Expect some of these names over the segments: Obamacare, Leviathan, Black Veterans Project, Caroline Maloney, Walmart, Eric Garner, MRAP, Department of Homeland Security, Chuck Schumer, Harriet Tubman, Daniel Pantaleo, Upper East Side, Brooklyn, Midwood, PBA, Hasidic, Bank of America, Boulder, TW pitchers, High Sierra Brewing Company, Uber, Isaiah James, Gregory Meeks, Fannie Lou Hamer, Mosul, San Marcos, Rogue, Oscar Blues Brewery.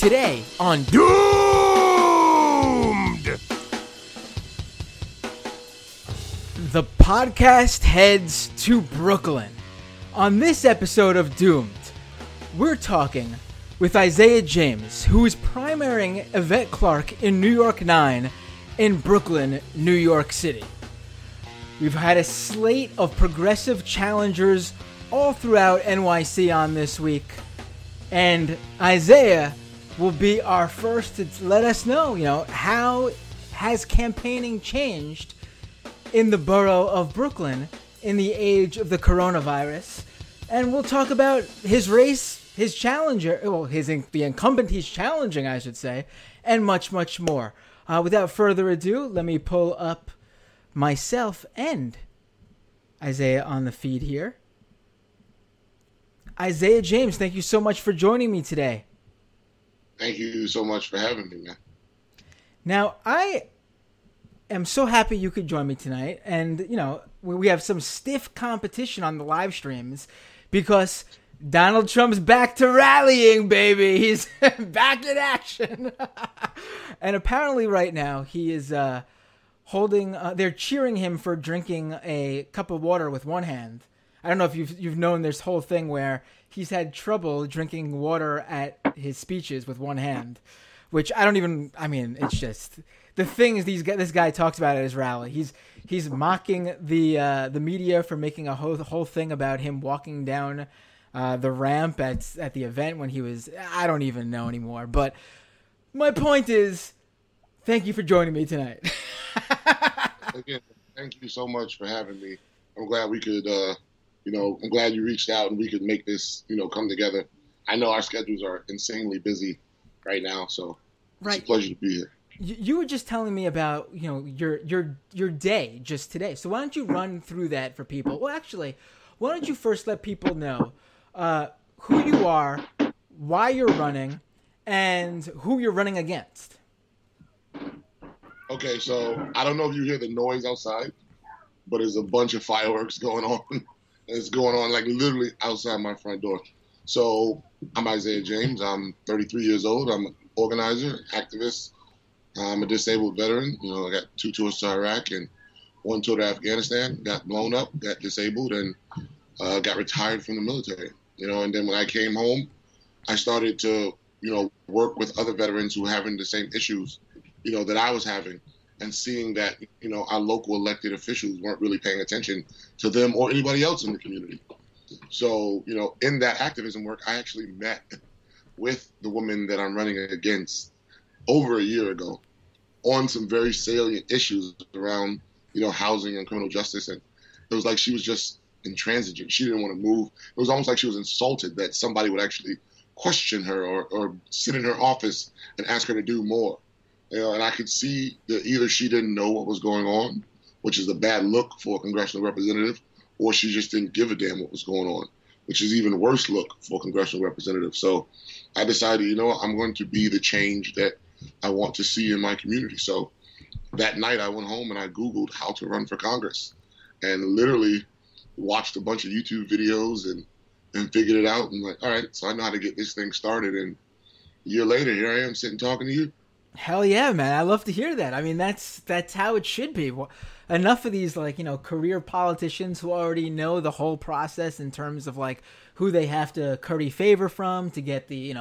Today on Doomed, the podcast heads to Brooklyn. On this episode of Doomed, we're talking with Isaiah James, who is primarying Yvette Clark in New York 9 in Brooklyn, New York City. We've had a slate of progressive challengers all throughout NYC on this week, and Isaiah will be our first to let us know, how has campaigning changed in the borough of Brooklyn in the age of the coronavirus. And we'll talk about his race, his challenger, the incumbent he's challenging, I should say, and much, much more. Without further ado, let me pull up myself and Isaiah on the feed here. Isaiah James, thank you so much for joining me today. Thank you so much for having me, man. Now, I am so happy you could join me tonight. And, we have some stiff competition on the live streams because Donald Trump's back to rallying, baby. He's back in action. And apparently right now he is they're cheering him for drinking a cup of water with one hand. I don't know if you've known this whole thing where he's had trouble drinking water at his speeches with one hand, which it's just the things this guy talks about at his rally. He's mocking the media for making a whole thing about him walking down the ramp at the event when he was, I don't even know anymore. But my point is, thank you for joining me tonight. Again, thank you so much for having me. I'm glad we could, I'm glad you reached out and we could make this, come together. I know our schedules are insanely busy right now, so right. It's a pleasure to be here. You were just telling me about, your day just today. So why don't you run through that for people? Well, actually, why don't you first let people know who you are, why you're running, and who you're running against. Okay, so I don't know if you hear the noise outside, but there's a bunch of fireworks going on. And it's going on like literally outside my front door. So I'm Isaiah James. I'm 33 years old. I'm an organizer, activist. I'm a disabled veteran. I got 2 tours to Iraq and 1 tour to Afghanistan. Got blown up, got disabled, and got retired from the military. And then when I came home, I started to, work with other veterans who were having the same issues, that I was having. And seeing that, our local elected officials weren't really paying attention to them or anybody else in the community. So, in that activism work, I actually met with the woman that I'm running against over a year ago on some very salient issues around, housing and criminal justice. And it was like she was just intransigent. She didn't want to move. It was almost like she was insulted that somebody would actually question her or sit in her office and ask her to do more. And I could see that either she didn't know what was going on, which is a bad look for a congressional representative, or she just didn't give a damn what was going on, which is even worse look for a congressional representative. So I decided, I'm going to be the change that I want to see in my community. So that night I went home and I Googled how to run for Congress and literally watched a bunch of YouTube videos and figured it out. And like, all right, so I know how to get this thing started. And a year later, here I am sitting talking to you. Hell yeah, man. I love to hear that. I mean, that's how it should be. Enough of these, career politicians who already know the whole process in terms of, who they have to curry favor from to get the,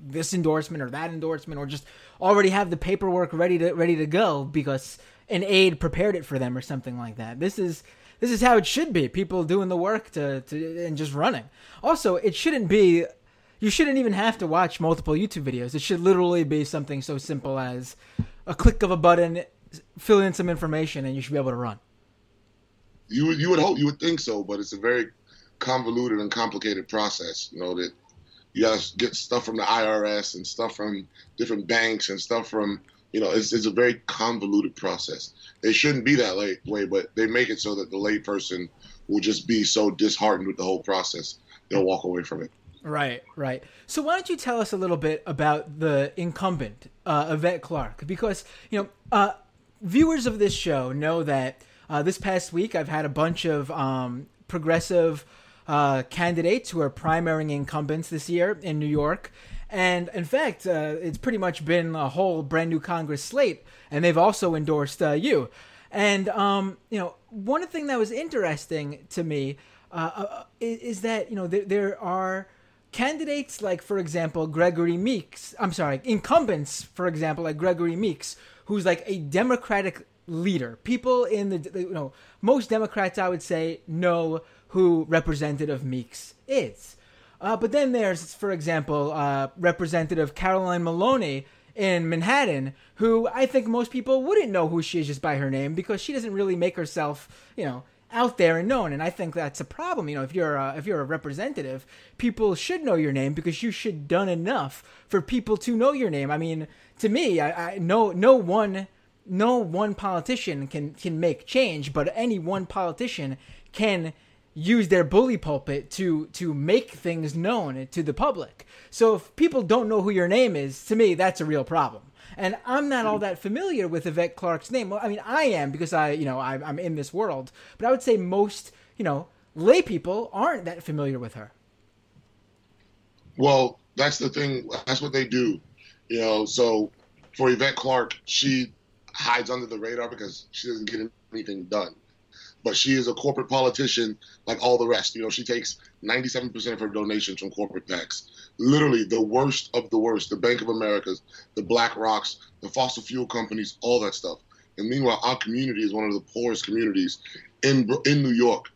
this endorsement or that endorsement, or just already have the paperwork ready to go because an aide prepared it for them or something like that. This is how it should be. People doing the work to and just running. Also, it shouldn't be... You shouldn't even have to watch multiple YouTube videos. It should literally be something so simple as a click of a button, fill in some information, and you should be able to run. You would hope, you would think so, but it's a very convoluted and complicated process. That you got to get stuff from the IRS and stuff from different banks and stuff from, it's a very convoluted process. It shouldn't be that way, but they make it so that the layperson will just be so disheartened with the whole process, they'll walk away from it. Right. So why don't you tell us a little bit about the incumbent, Yvette Clark? Because, viewers of this show know that this past week I've had a bunch of progressive candidates who are primarying incumbents this year in New York. And in fact, it's pretty much been a whole brand new Congress slate. And they've also endorsed you. And, you know, one thing that was interesting to me is that, you know, there are candidates like, for example, incumbents, for example, like Gregory Meeks, who's like a Democratic leader. People in the, you know, most Democrats, I would say, know who Representative Meeks is. But then there's, for example, Representative Caroline Maloney in Manhattan, who I think most people wouldn't know who she is just by her name, because she doesn't really make herself, you know, out there and known. And I think that's a problem. You know, if you're a representative, people should know your name, because you should done enough for people to know your name. I mean, to me, no one politician can make change, but any one politician can use their bully pulpit to make things known to the public. So if people don't know who your name is, to me, that's a real problem. And I'm not all that familiar with Yvette Clark's name. Well, I mean, I am, because I'm in this world. But I would say most, you know, lay people aren't that familiar with her. Well, that's the thing. That's what they do. You know, so for Yvette Clark, she hides under the radar because she doesn't get anything done. But she is a corporate politician like all the rest. You know, she takes 97% of her donations from corporate PACs. Literally the worst of the worst, the Bank of America, the BlackRocks, the fossil fuel companies, all that stuff. And meanwhile, our community is one of the poorest communities in New York,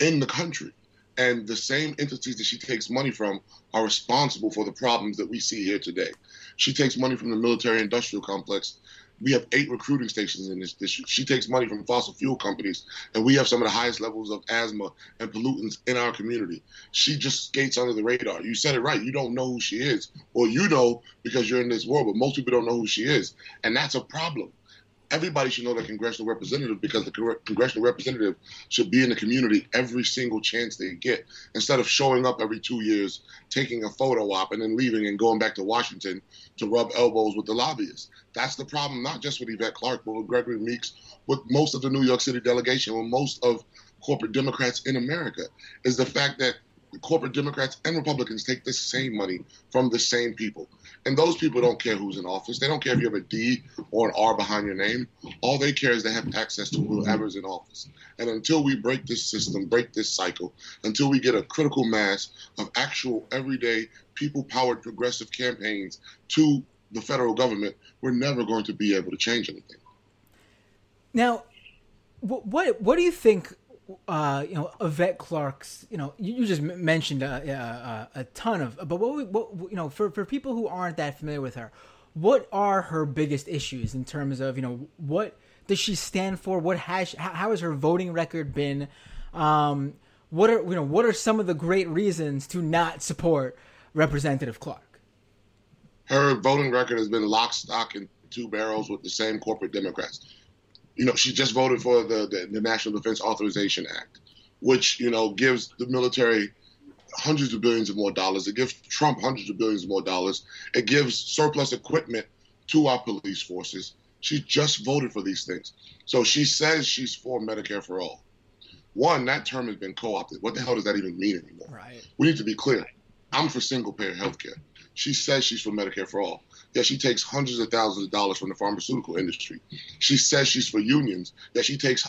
in the country. And the same entities that she takes money from are responsible for the problems that we see here today. She takes money from the military-industrial complex. We have 8 recruiting stations in this district. She takes money from fossil fuel companies, and we have some of the highest levels of asthma and pollutants in our community. She just skates under the radar. You said it right. You don't know who she is, or you know because you're in this world, but most people don't know who she is, and that's a problem. Everybody should know the congressional representative, because the congressional representative should be in the community every single chance they get, instead of showing up every 2 years, taking a photo op, and then leaving and going back to Washington to rub elbows with the lobbyists. That's the problem, not just with Yvette Clark, but with Gregory Meeks, with most of the New York City delegation, with most of corporate Democrats in America, is the fact that corporate Democrats and Republicans take the same money from the same people. And those people don't care who's in office. They don't care if you have a D or an R behind your name. All they care is they have access to whoever's in office. And until we break this system, break this cycle, until we get a critical mass of actual everyday people-powered progressive campaigns to the federal government, we're never going to be able to change anything. Now, what do you think... you know, Yvette Clark's, you know, you just mentioned a ton of, but what you know, for people who aren't that familiar with her, what are her biggest issues in terms of, you know, what does she stand for? What has, how has her voting record been? What are some of the great reasons to not support Representative Clark? Her voting record has been lock, stock, and two barrels with the same corporate Democrats. You know, she just voted for the National Defense Authorization Act, which, you know, gives the military hundreds of billions of more dollars. It gives Trump hundreds of billions of more dollars. It gives surplus equipment to our police forces. She just voted for these things. So she says she's for Medicare for all. One, that term has been co-opted. What the hell does that even mean anymore? Right. We need to be clear. I'm for single-payer health care. She says she's for Medicare for all. That she takes hundreds of thousands of dollars from the pharmaceutical industry. She says she's for unions, that she takes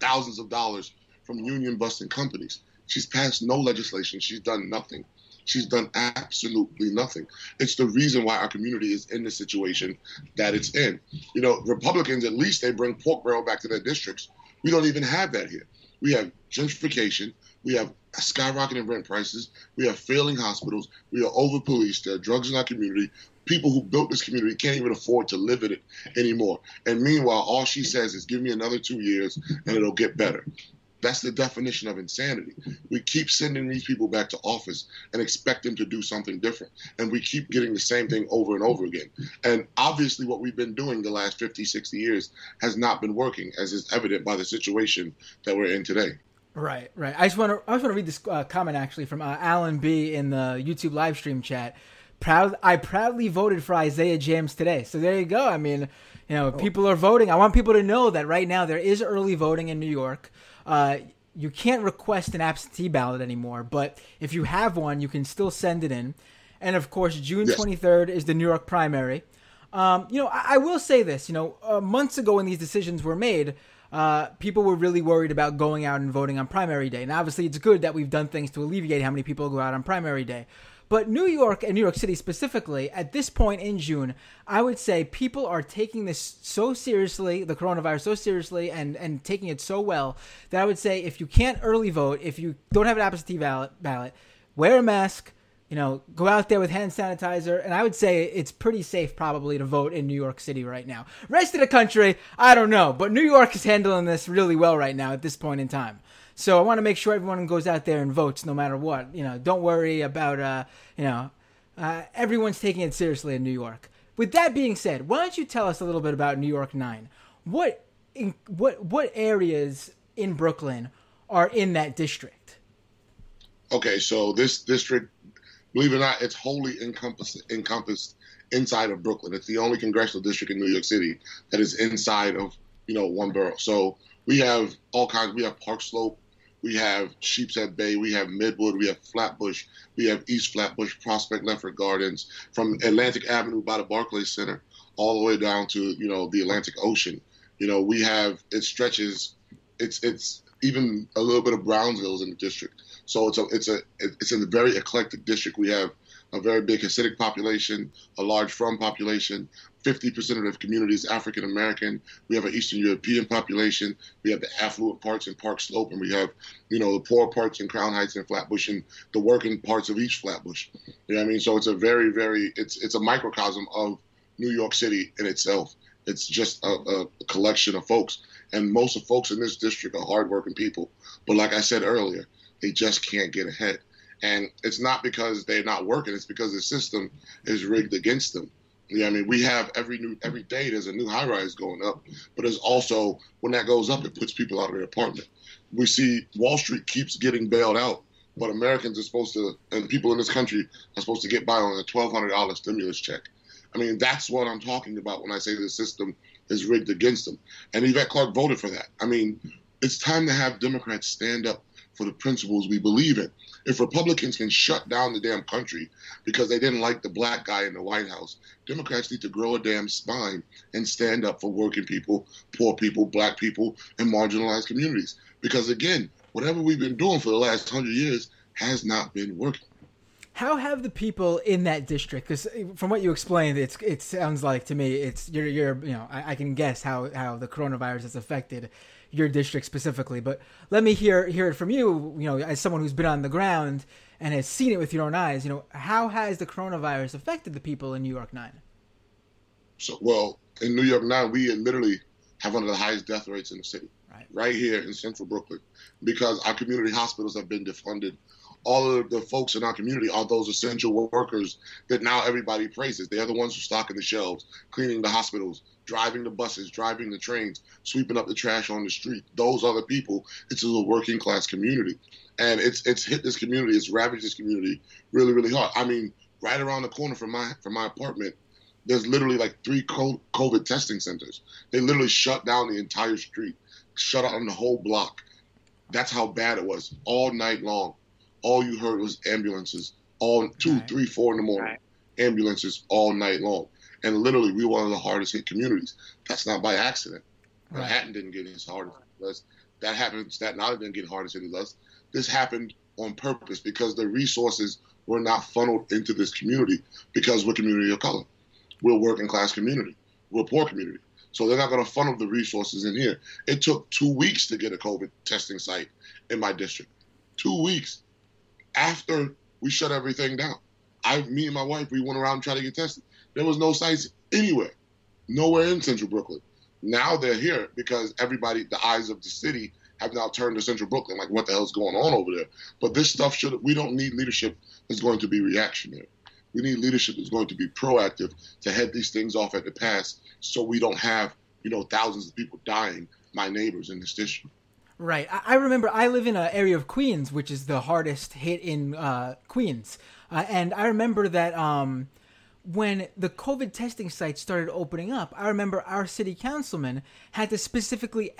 thousands of dollars from union-busting companies. She's passed no legislation. She's done nothing. She's done absolutely nothing. It's the reason why our community is in the situation that it's in. You know, Republicans, at least they bring pork barrel back to their districts. We don't even have that here. We have gentrification. We have skyrocketing rent prices. We have failing hospitals. We are over-policed. There are drugs in our community. People who built this community can't even afford to live in it anymore. And meanwhile, all she says is, give me another 2 years and it'll get better. That's the definition of insanity. We keep sending these people back to office and expect them to do something different. And we keep getting the same thing over and over again. And obviously what we've been doing the last 50, 60 years has not been working, as is evident by the situation that we're in today. Right, right. I just want to read this comment actually from Alan B. in the YouTube live stream chat. I proudly voted for Isaiah James today. So there you go. I mean, you know, people are voting. I want people to know that right now there is early voting in New York. you can't request an absentee ballot anymore, but if you have one, you can still send it in. And of course, June 23rd is the New York primary. I will say this, months ago when these decisions were made, people were really worried about going out and voting on primary day. And obviously it's good that we've done things to alleviate how many people go out on primary day. But New York and New York City specifically, at this point in June, I would say people are taking this so seriously, the coronavirus so seriously, and taking it so well, that I would say if you can't early vote, if you don't have an absentee ballot, wear a mask, go out there with hand sanitizer, and I would say it's pretty safe probably to vote in New York City right now. Rest of the country, I don't know, but New York is handling this really well right now at this point in time. So I want to make sure everyone goes out there and votes no matter what. Don't worry about, everyone's taking it seriously in New York. With that being said, why don't you tell us a little bit about New York 9? What areas in Brooklyn are in that district? Okay, so this district, believe it or not, it's wholly encompassed inside of Brooklyn. It's the only congressional district in New York City that is inside of, one borough. So we have all kinds. We have Park Slope. We have Sheepshead Bay, we have Midwood, we have Flatbush, we have East Flatbush, Prospect Lefferts Gardens, from Atlantic Avenue by the Barclays Center all the way down to, the Atlantic Ocean. We have, it stretches, it's even a little bit of Brownsville in the district. So it's a very eclectic district. We have a very big Hasidic population, a large Frum population, 50% of the community is African American. We have an Eastern European population. We have the affluent parts in Park Slope, and we have, the poor parts in Crown Heights and Flatbush, and the working parts of each Flatbush. So it's a very, very, it's a microcosm of New York City in itself. It's just a collection of folks, and most of folks in this district are hardworking people. But like I said earlier, they just can't get ahead, and it's not because they're not working; it's because the system is rigged against them. We have every day there's a new high rise going up, but there's also, when that goes up, it puts people out of their apartment. We see Wall Street keeps getting bailed out, but Americans are supposed to, and people in this country are supposed to get by on a $1,200 stimulus check. That's what I'm talking about when I say the system is rigged against them. And Yvette Clark voted for that. It's time to have Democrats stand up for the principles we believe in. If Republicans can shut down the damn country because they didn't like the black guy in the White House, Democrats need to grow a damn spine and stand up for working people, poor people, black people, and marginalized communities. Because again, whatever we've been doing for the last 100 years has not been working. How have the people in that district? Because from what you explained, it sounds like to me it's I can guess how the coronavirus has affected your district specifically, but let me hear it from you. As someone who's been on the ground and has seen it with your own eyes, how has the coronavirus affected the people in New York 9? So, well, in New York 9, we literally have one of the highest death rates in the city, right here in Central Brooklyn, because our community hospitals have been defunded. All of the folks in our community are those essential workers that now everybody praises. They're the ones who stocking the shelves, cleaning the hospitals, driving the buses, driving the trains, sweeping up the trash on the street. Those are the people. It's a working class community. And it's hit this community, it's ravaged this community really, really hard. Right around the corner from my apartment, there's literally like 3 COVID testing centers. They literally shut down the entire street, shut down the whole block. That's how bad it was all night long. All you heard was ambulances, all 2, 3, 4 in the morning, ambulances all night long. And literally, we were one of the hardest hit communities. That's not by accident. Manhattan didn't get as hard as us. That happened. Staten Island didn't get hard as hit as us. This happened on purpose because the resources were not funneled into this community because we're community of color. We're a working class community. We're a poor community. So they're not going to funnel the resources in here. It took 2 weeks to get a COVID testing site in my district. 2 weeks. After we shut everything down, me and my wife, we went around trying to get tested. There was no sites anywhere, nowhere in Central Brooklyn. Now they're here because everybody, the eyes of the city have now turned to Central Brooklyn. Like, what the hell's going on over there? But this stuff we don't need leadership that's going to be reactionary. We need leadership that's going to be proactive to head these things off at the pass so we don't have, thousands of people dying, my neighbors in this district. Right. I remember I live in an area of Queens, which is the hardest hit in Queens. And I remember that when the COVID testing sites started opening up, I remember our city councilman had to specifically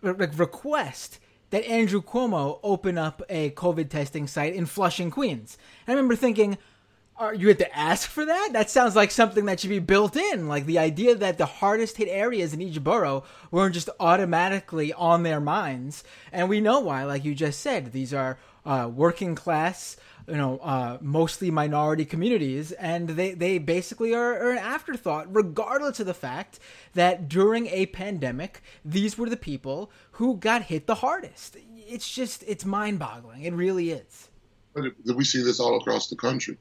request that Andrew Cuomo open up a COVID testing site in Flushing, Queens. And I remember thinking, are you had to ask for that? That sounds like something that should be built in. Like the idea that the hardest hit areas in each borough weren't just automatically on their minds. And we know why, like you just said, these are working class, mostly minority communities. And they basically are an afterthought, regardless of the fact that during a pandemic, these were the people who got hit the hardest. It's just, it's mind boggling. It really is. We see this all across the country.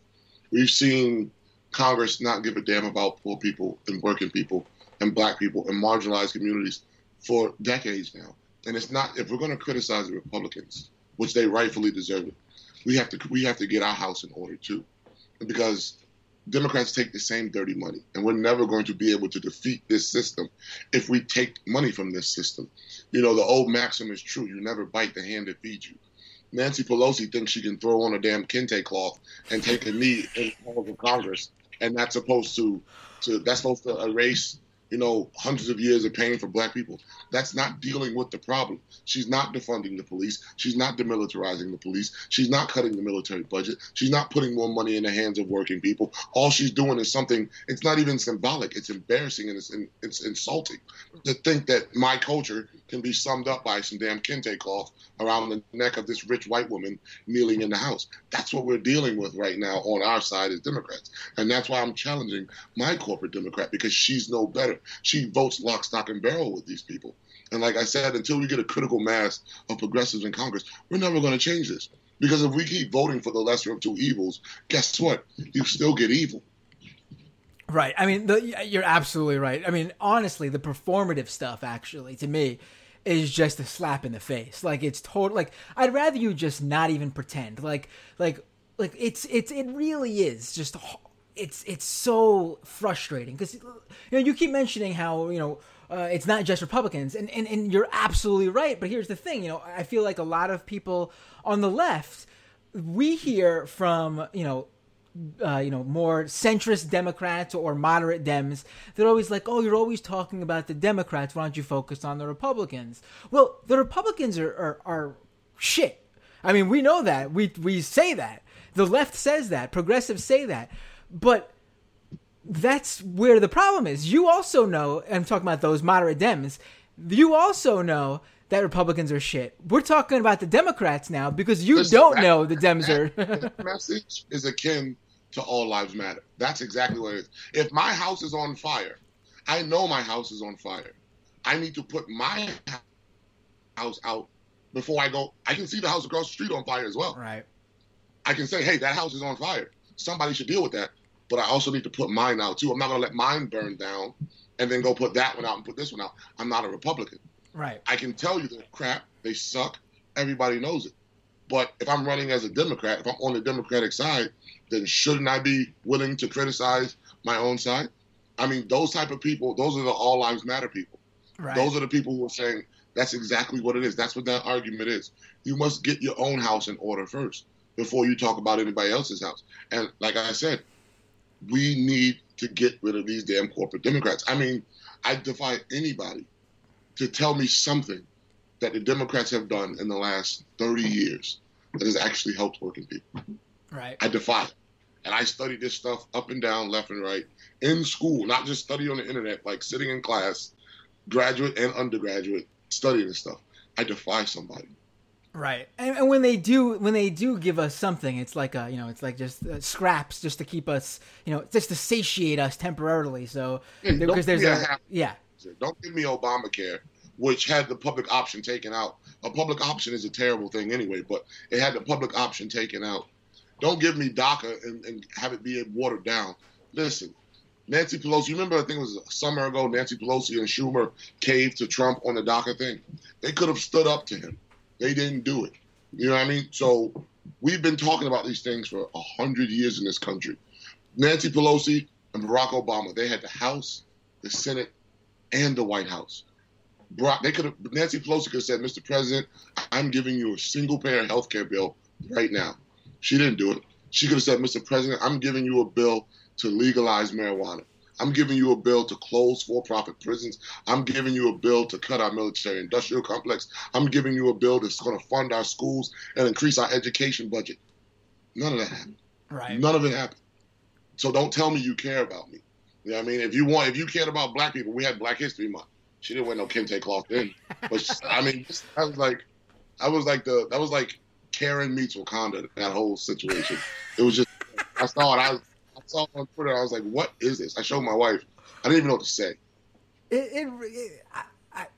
We've seen Congress not give a damn about poor people and working people and black people and marginalized communities for decades now. And it's not, if we're going to criticize the Republicans, which they rightfully deserve it, we have to get our house in order too. Because Democrats take the same dirty money, and we're never going to be able to defeat this system if we take money from this system. You know, the old maxim is true. You never bite the hand that feeds you. Nancy Pelosi thinks she can throw on a damn kente cloth and take a knee in the halls of Congress, and that's supposed to erase, hundreds of years of pain for black people. That's not dealing with the problem. She's not defunding the police. She's not demilitarizing the police. She's not cutting the military budget. She's not putting more money in the hands of working people. All she's doing is something, it's not even symbolic. It's embarrassing and it's insulting to think that my culture can be summed up by some damn kente cloth around the neck of this rich white woman kneeling in the house. That's what we're dealing with right now on our side as Democrats. And that's why I'm challenging my corporate Democrat, because she's no better. She votes lock, stock, and barrel with these people. And like I said, until we get a critical mass of progressives in Congress, we're never going to change this. Because if we keep voting for the lesser of two evils, guess what? You still get evil. Right. I mean, you're absolutely right. I mean, honestly, the performative stuff, actually, to me, is just a slap in the face. Like, it's total. Like, I'd rather you just not even pretend. Like it really is just. It's so frustrating because you keep mentioning how it's not just Republicans, and you're absolutely right. But here's the thing, I feel like a lot of people on the left, we hear from more centrist Democrats or moderate Dems. They're always like, oh, you're always talking about the Democrats. Why don't you focus on the Republicans? Well, the Republicans are shit. I mean, we know that. We say that. The left says that. Progressives say that. But that's where the problem is. You also know, and I'm talking about those moderate Dems, you also know that Republicans are shit. We're talking about the Democrats now because you don't know the Dems are. The message is akin to all lives matter. That's exactly what it is. If my house is on fire, I know my house is on fire. I need to put my house out before I go. I can see the house across the street on fire as well. Right. I can say, hey, that house is on fire. Somebody should deal with that. But I also need to put mine out, too. I'm not going to let mine burn down and then go put that one out and put this one out. I'm not a Republican. Right. I can tell you they're crap. They suck. Everybody knows it. But if I'm running as a Democrat, if I'm on the Democratic side, then shouldn't I be willing to criticize my own side? I mean, those type of people, those are the all lives matter people. Right. Those are the people who are saying that's exactly what it is. That's what that argument is. You must get your own house in order first before you talk about anybody else's house. And like I said, we need to get rid of these damn corporate Democrats. I mean, I defy anybody to tell me something that the Democrats have done in the last 30 years that has actually helped working people. Right. I defy it. And I studied this stuff up and down, left and right, in school, not just study on the internet, like sitting in class, graduate and undergraduate, studying this stuff. I defy somebody. Right, and when they do give us something, it's like just scraps, just to keep us, just to satiate us temporarily. So because there's don't give me Obamacare, which had the public option taken out. A public option is a terrible thing anyway, but it had the public option taken out. Don't give me DACA and have it be watered down. Listen, Nancy Pelosi, you remember, I think it was a summer ago, Nancy Pelosi and Schumer caved to Trump on the DACA thing. They could have stood up to him. They didn't do it. You know what I mean? So we've been talking about these things for 100 years in this country. Nancy Pelosi and Barack Obama, they had the House, the Senate, and the White House. Nancy Pelosi could have said, Mr. President, I'm giving you a single-payer health care bill right now. She didn't do it. She could have said, Mr. President, I'm giving you a bill to legalize marijuana. I'm giving you a bill to close for-profit prisons. I'm giving you a bill to cut our military industrial complex. I'm giving you a bill that's going to fund our schools and increase our education budget. None of that happened. Right. None of it happened. So don't tell me you care about me. You know what I mean? If you want, if you cared about black people, we had Black History Month. She didn't wear no kente cloth then. But she, I mean, that was like Karen meets Wakanda, that whole situation. It was just, I saw it. I saw it on Twitter. I was like, what is this? I showed my wife. I didn't even know what to say.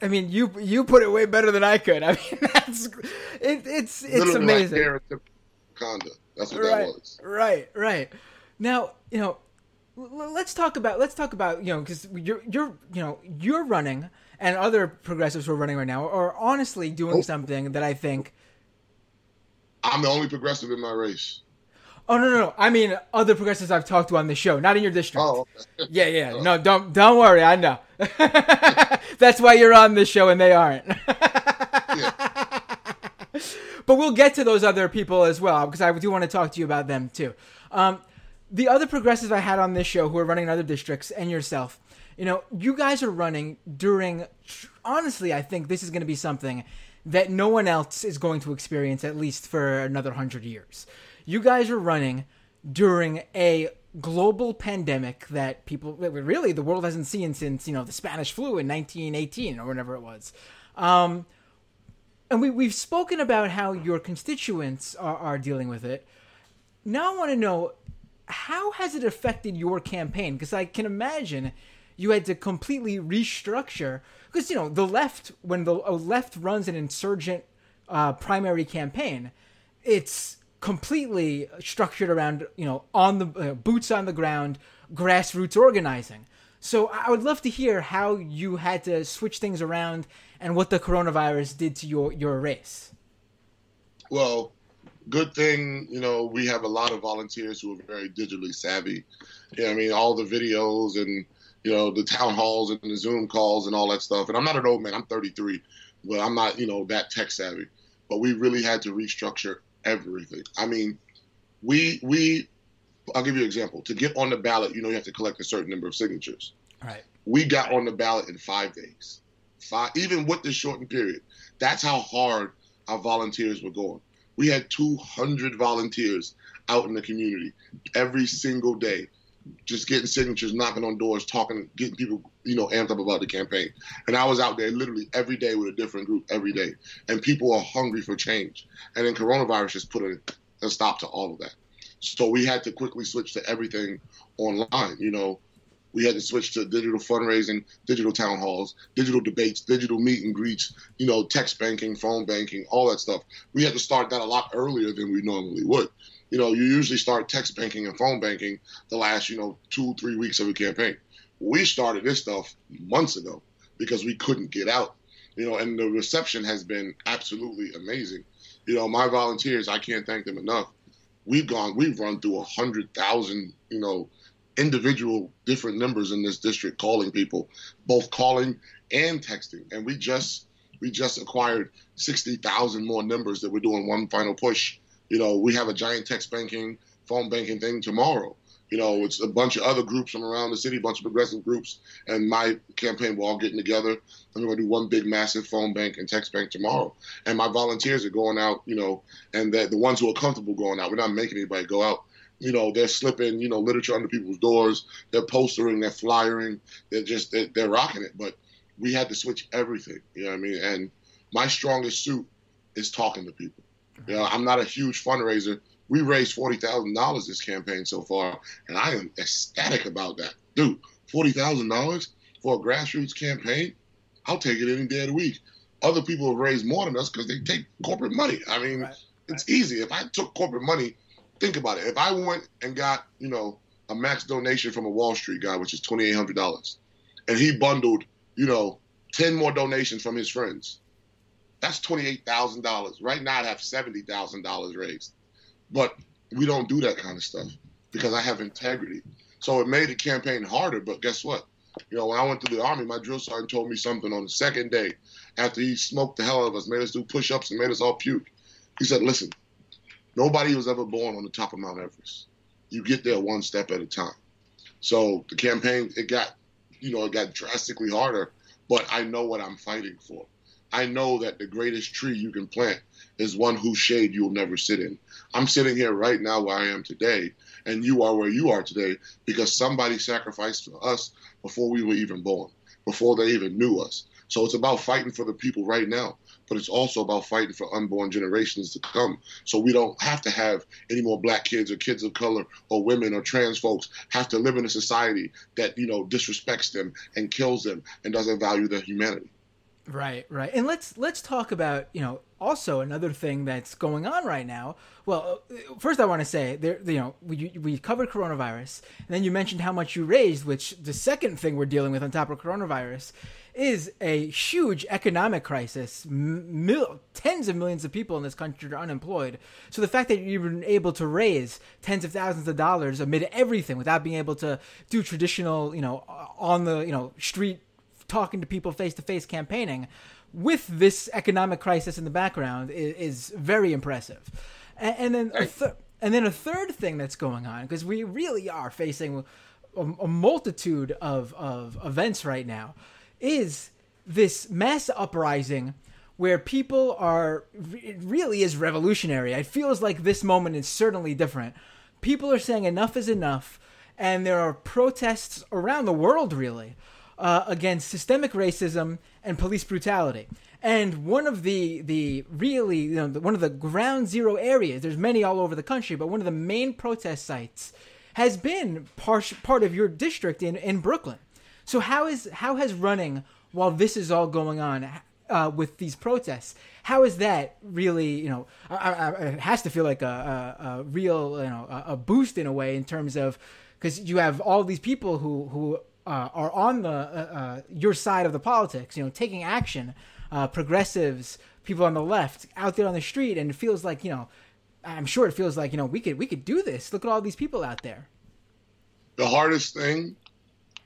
I mean, you put it way better than I could. I mean, it's amazing. Like Karen to Wakanda. That's what that was. Right. Now, you know, let's talk about, you know, because you're running and other progressives who are running right now are honestly doing something that I think. I'm the only progressive in my race. Oh, no. I mean, other progressives I've talked to on the show, not in your district. Oh, okay. Yeah. No, don't worry. I know. That's why you're on this show and they aren't. Yeah. But we'll get to those other people as well, because I do want to talk to you about them too. The other progressives I had on this show who are running in other districts, and yourself, you know, you guys are running during, honestly, I think this is going to be something that no one else is going to experience, at least for another 100 years. You guys are running during a global pandemic that people, really, the world hasn't seen since, you know, the Spanish flu in 1918 or whatever it was. And we've spoken about how your constituents are dealing with it. Now I want to know, how has it affected your campaign? Because I can imagine you had to completely restructure. Because, you know, the left, when the left runs an insurgent primary campaign, it's completely structured around, you know, on the boots on the ground, grassroots organizing. So I would love to hear how you had to switch things around and what the coronavirus did to your race. Well, good thing, you know, we have a lot of volunteers who are very digitally savvy. Yeah, I mean, all the videos and, you know, the town halls and the Zoom calls and all that stuff. And I'm not an old man, I'm 33, but I'm not, you know, that tech savvy. But we really had to restructure everything. I mean, I'll give you an example. To get on the ballot, you know, you have to collect a certain number of signatures. Right. We got on the ballot in 5 days. Even with this shortened period. That's how hard our volunteers were going. We had 200 volunteers out in the community every single day, just getting signatures, knocking on doors, talking, getting people, you know, amped up about the campaign. And I was out there literally every day with a different group every day. And people are hungry for change. And then coronavirus just put a stop to all of that. So we had to quickly switch to everything online. You know, we had to switch to digital fundraising, digital town halls, digital debates, digital meet and greets, you know, text banking, phone banking, all that stuff. We had to start that a lot earlier than we normally would. You know, you usually start text banking and phone banking the last, you know, 2-3 weeks of a campaign. We started this stuff months ago because we couldn't get out, you know, and the reception has been absolutely amazing. You know, my volunteers, I can't thank them enough. We've run through 100,000, you know, individual different numbers in this district calling people, both calling and texting. And we just acquired 60,000 more numbers that we're doing one final push. You know, we have a giant text banking, phone banking thing tomorrow. You know, it's a bunch of other groups from around the city, a bunch of progressive groups, and my campaign, we're all getting together. I'm going to do one big, massive phone bank and text bank tomorrow. And my volunteers are going out, you know, and the ones who are comfortable going out. We're not making anybody go out. You know, they're slipping, you know, literature under people's doors. They're postering, they're flyering. They're rocking it. But we had to switch everything. You know what I mean? And my strongest suit is talking to people. You know, I'm not a huge fundraiser. We raised $40,000 this campaign so far, and I am ecstatic about that. Dude, $40,000 for a grassroots campaign? I'll take it any day of the week. Other people have raised more than us because they take corporate money. I mean, It's easy. If I took corporate money, think about it. If I went and got, you know, a max donation from a Wall Street guy, which is $2,800, and he bundled, you know, 10 more donations from his friends, that's $28,000. Right now I'd have $70,000 raised. But we don't do that kind of stuff because I have integrity. So it made the campaign harder, but guess what? You know, when I went to the Army, my drill sergeant told me something on the second day after he smoked the hell out of us, made us do push-ups and made us all puke. He said, listen, nobody was ever born on the top of Mount Everest. You get there one step at a time. So the campaign, it got drastically harder, but I know what I'm fighting for. I know that the greatest tree you can plant is one whose shade you'll never sit in. I'm sitting here right now where I am today, and you are where you are today because somebody sacrificed for us before we were even born, before they even knew us. So it's about fighting for the people right now, but it's also about fighting for unborn generations to come. So we don't have to have any more black kids or kids of color or women or trans folks have to live in a society that, disrespects them and kills them and doesn't value their humanity. Right, right. And let's talk about, also another thing that's going on right now. Well, first I want to say, we covered coronavirus, and then you mentioned how much you raised, which the second thing we're dealing with on top of coronavirus is a huge economic crisis. Tens of millions of people in this country are unemployed. So the fact that you've been able to raise tens of thousands of dollars amid everything without being able to do traditional, on the, street, talking to people face-to-face campaigning with this economic crisis in the background is very impressive. And then a third thing that's going on, because we really are facing a multitude of events right now, is this mass uprising where people are – it really is revolutionary. It feels like this moment is certainly different. People are saying enough is enough, and there are protests around the world really against systemic racism and police brutality. And one of the really, one of the ground zero areas, there's many all over the country, but one of the main protest sites has been part of your district in Brooklyn. So how has running while this is all going on with these protests, how is that really, it has to feel like a real, a boost in a way in terms of, because you have all these people who are on the your side of the politics, taking action, progressives, people on the left out there on the street, and it feels like, I'm sure it feels like, we could do this. Look at all these people out there. The hardest thing,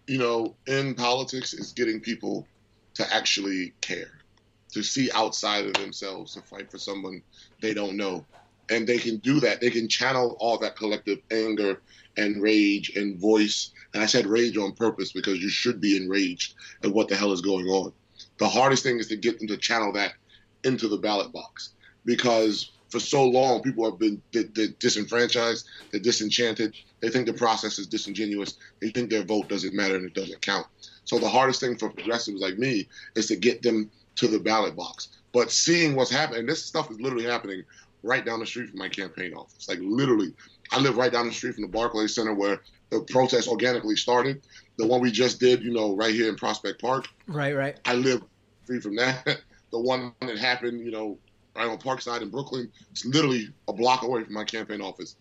in politics is getting people to actually care, to see outside of themselves, to fight for someone they don't know. And they can do that. They can channel all that collective anger and rage and voice. And I said rage on purpose because you should be enraged at what the hell is going on. The hardest thing is to get them to channel that into the ballot box, because for so long people have been disenfranchised, they're disenchanted. They think the process is disingenuous. They think their vote doesn't matter and it doesn't count. So the hardest thing for progressives like me is to get them to the ballot box. But seeing what's happening, this stuff is literally happening right down the street from my campaign office. Like literally, I live right down the street from the Barclays Center where the protest organically started. The one we just did, right here in Prospect Park. Right, right. I live free from that. The one that happened, right on Parkside in Brooklyn, it's literally a block away from my campaign office.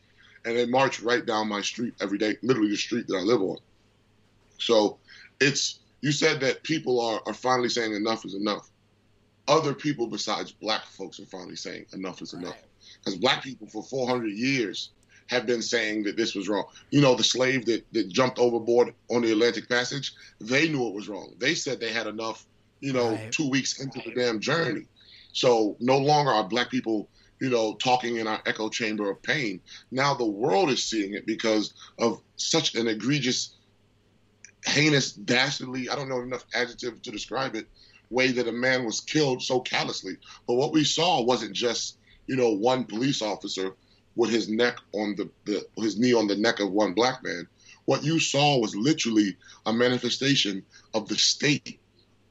And they march right down my street every day, literally the street that I live on. So you said that people are finally saying enough is enough. Other people besides black folks are finally saying enough is enough. Because black people for 400 years have been saying that this was wrong. The slave that jumped overboard on the Atlantic Passage, they knew it was wrong. They said they had enough, 2 weeks into the damn journey. So no longer are black people, talking in our echo chamber of pain. Now the world is seeing it because of such an egregious, heinous, dastardly, I don't know enough adjectives to describe it, way that a man was killed so callously. But what we saw wasn't just, one police officer with his neck on his knee on the neck of one black man. What you saw was literally a manifestation of the state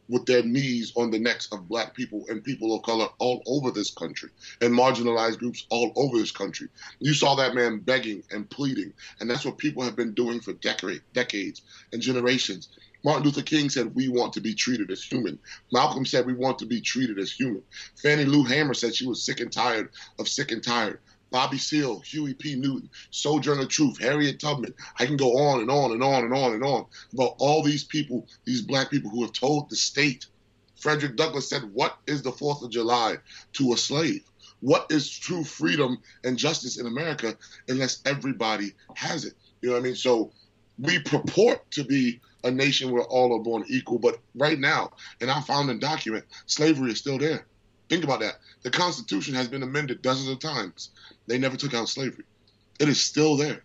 with their knees on the necks of black people and people of color all over this country and marginalized groups all over this country. You saw that man begging and pleading, and that's what people have been doing for decades and generations. Martin Luther King said, we want to be treated as human. Malcolm said, we want to be treated as human. Fannie Lou Hamer said she was sick and tired of sick and tired. Bobby Seale, Huey P. Newton, Sojourner Truth, Harriet Tubman. I can go on and on and on and on and on about all these people, these black people who have told the state. Frederick Douglass said, what is the 4th of July to a slave? What is true freedom and justice in America unless everybody has it? You know what I mean? So we purport to be a nation where all are born equal, but right now, in our founding document, slavery is still there. Think about that. The Constitution has been amended dozens of times. They never took out slavery. It is still there.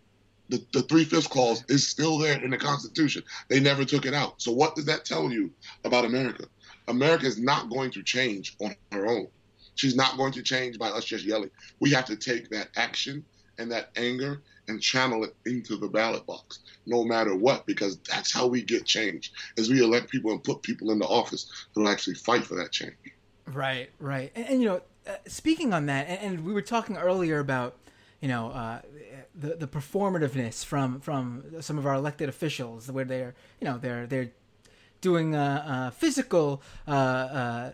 the three-fifths clause is still there in the Constitution. They never took it out. So what does that tell you about America? America is not going to change on her own. She's not going to change by us just yelling. We have to take that action and that anger and channel it into the ballot box, no matter what, because that's how we get change, is we elect people and put people into office who will actually fight for that change. Right, right. And you know, speaking on that, and we were talking earlier about, you know, the performativeness from some of our elected officials, where they're, you know, they're doing physical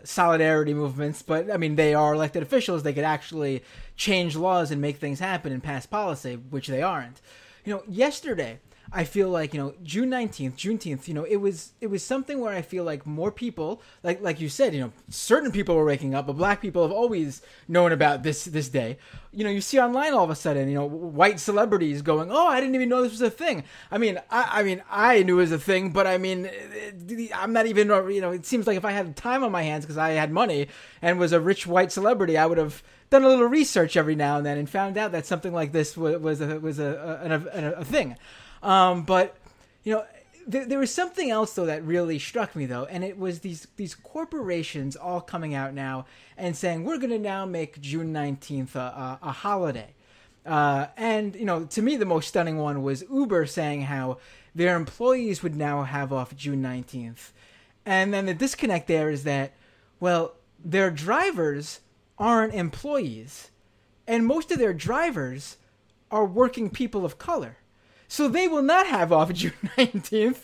solidarity movements, but I mean, they are elected officials. They could actually change laws and make things happen and pass policy, which they aren't. You know, yesterday, I feel like, you know, June 19th, Juneteenth, you know, it was something where I feel like more people, like you said, you know, certain people were waking up, but black people have always known about this day. You know, you see online all of a sudden, you know, white celebrities going, "Oh, I didn't even know this was a thing." I mean, I knew it was a thing, but I mean, I'm not even, you know, it seems like if I had time on my hands because I had money and was a rich white celebrity, I would have done a little research every now and then and found out that something like this was a thing. But, you know, there was something else, though, that really struck me, though, and it was these corporations all coming out now and saying, we're going to now make June 19th a holiday. And, you know, to me, the most stunning one was Uber saying how their employees would now have off June 19th. And then the disconnect there is that, well, their drivers aren't employees, and most of their drivers are working people of color. So they will not have off June 19th,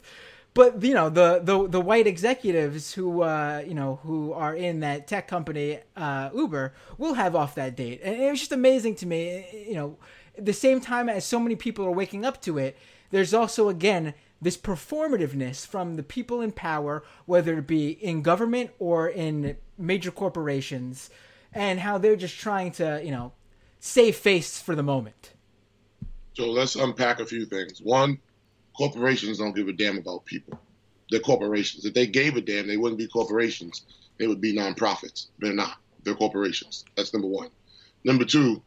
but you know, the white executives who are in that tech company Uber will have off that date, and it was just amazing to me. You know, at the same time as so many people are waking up to it, there's also again this performativeness from the people in power, whether it be in government or in major corporations, and how they're just trying to, you know, save face for the moment. So let's unpack a few things. One, corporations don't give a damn about people. They're corporations. If they gave a damn, they wouldn't be corporations. They would be nonprofits. They're not. They're corporations. That's number one. Number two,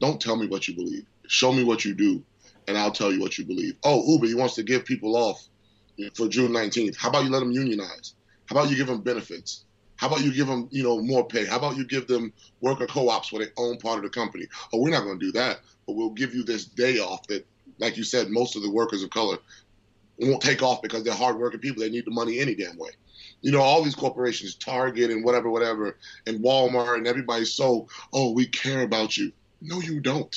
don't tell me what you believe. Show me what you do, and I'll tell you what you believe. Oh, Uber, he wants to give people off for June 19th. How about you let them unionize? How about you give them benefits? How about you give them, you know, more pay? How about you give them worker co-ops where they own part of the company? Oh, we're not going to do that, but we'll give you this day off that, like you said, most of the workers of color won't take off because they're hardworking people. They need the money any damn way. You know, all these corporations, Target and whatever, and Walmart and everybody, so, oh, we care about you. No, you don't.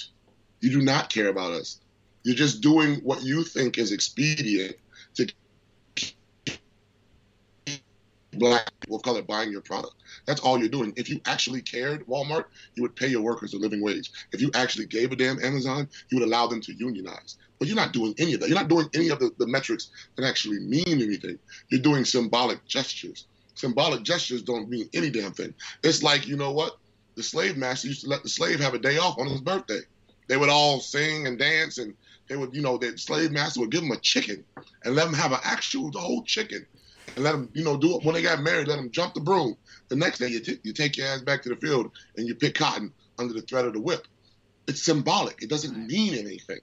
You do not care about us. You're just doing what you think is expedient to black people of color buying your product. That's all you're doing. If you actually cared, Walmart, you would pay your workers a living wage. If you actually gave a damn, Amazon, you would allow them to unionize. But you're not doing any of that. You're not doing any of the metrics that actually mean anything. You're doing symbolic gestures. Symbolic gestures don't mean any damn thing. It's like, you know what? The slave master used to let the slave have a day off on his birthday. They would all sing and dance, and they would, you know, the slave master would give them a chicken and let them have an actual whole chicken. And let them, you know, do it. When they got married, let them jump the broom. The next day, you take your ass back to the field and you pick cotton under the threat of the whip. It's symbolic. It doesn't mean anything.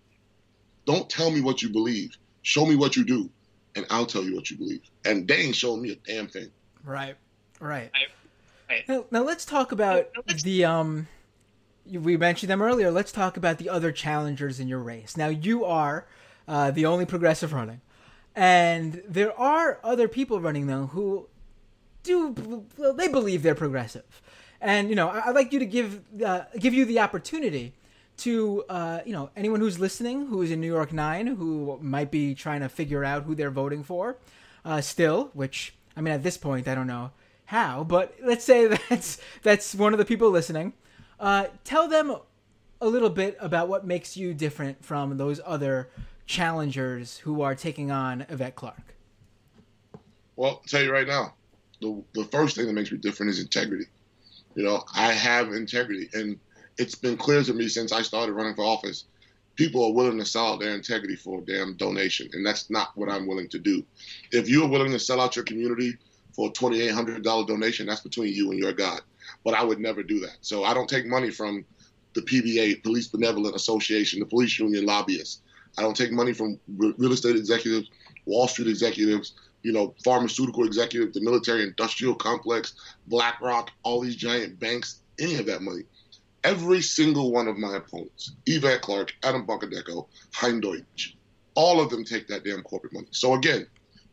Don't tell me what you believe. Show me what you do, and I'll tell you what you believe. And they ain't showing me a damn thing. Right, right. Now let's talk about we mentioned them earlier. Let's talk about the other challengers in your race. Now, you are the only progressive running. And there are other people running, though, who they believe they're progressive. And, you know, I'd like you to give you the opportunity to, you know, anyone who's listening, who is in New York 9, who might be trying to figure out who they're voting for still, which, I mean, at this point, I don't know how, but let's say that's one of the people listening. Tell them a little bit about what makes you different from those other challengers who are taking on Yvette Clark. Well, I'll tell you right now, the first thing that makes me different is integrity. You know, I have integrity, and it's been clear to me since I started running for office, people are willing to sell out their integrity for a damn donation, and that's not what I'm willing to do. If you're willing to sell out your community for a $2,800 donation, that's between you and your God. But I would never do that. So I don't take money from the PBA, Police Benevolent Association, the police union lobbyists. I don't take money from real estate executives, Wall Street executives, you know, pharmaceutical executives, the military-industrial complex, BlackRock, all these giant banks, any of that money. Every single one of my opponents, Yvette Clark, Adam Buckadeco, Hein Deutsch, all of them take that damn corporate money. So again,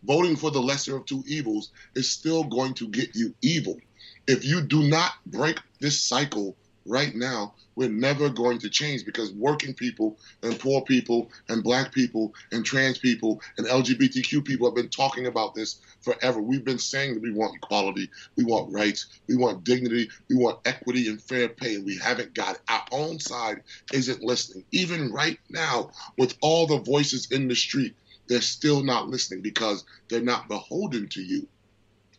voting for the lesser of two evils is still going to get you evil. If you do not break this cycle right now, we're never going to change, because working people and poor people and black people and trans people and LGBTQ people have been talking about this forever. We've been saying that we want equality, we want rights, we want dignity, we want equity and fair pay, and we haven't got it. Our own side isn't listening. Even right now, with all the voices in the street, they're still not listening, because they're not beholden to you.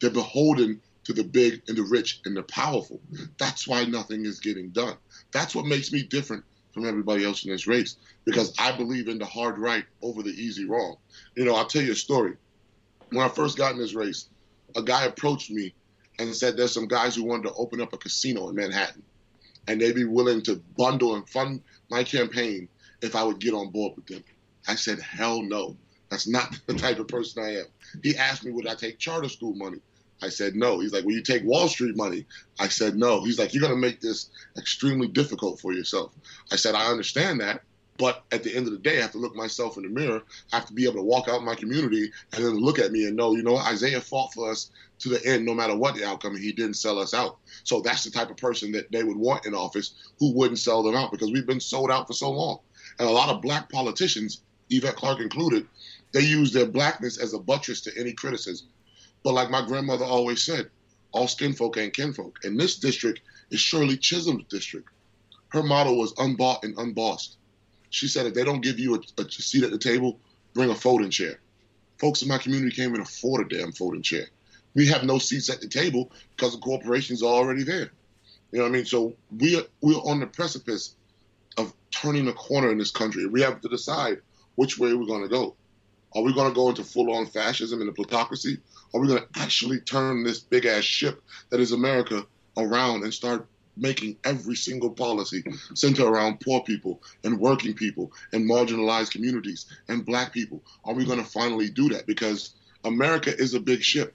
They're beholden to the big and the rich and the powerful. That's why nothing is getting done. That's what makes me different from everybody else in this race, because I believe in the hard right over the easy wrong. You know, I'll tell you a story. When I first got in this race, a guy approached me and said there's some guys who wanted to open up a casino in Manhattan, and they'd be willing to bundle and fund my campaign if I would get on board with them. I said, hell no. That's not the type of person I am. He asked me, would I take charter school money? I said no. He's like, will you take Wall Street money? I said no. He's like, you're going to make this extremely difficult for yourself. I said, I understand that, but at the end of the day, I have to look myself in the mirror. I have to be able to walk out in my community and then look at me and know, you know, Isaiah fought for us to the end, no matter what the outcome, and he didn't sell us out. So that's the type of person that they would want in office, who wouldn't sell them out, because we've been sold out for so long. And a lot of black politicians, Yvette Clark included, they use their blackness as a buttress to any criticism. But like my grandmother always said, all skin folk ain't kin folk. And this district is Shirley Chisholm's district. Her motto was unbought and unbossed. She said, if they don't give you a seat at the table, bring a folding chair. Folks in my community can't even afford a damn folding chair. We have no seats at the table because the corporations are already there. You know what I mean? So we're on the precipice of turning a corner in this country. We have to decide which way we're going to go. Are we going to go into full-on fascism and the plutocracy? Are we going to actually turn this big-ass ship that is America around and start making every single policy center around poor people and working people and marginalized communities and black people? Are we going to finally do that? Because America is a big ship,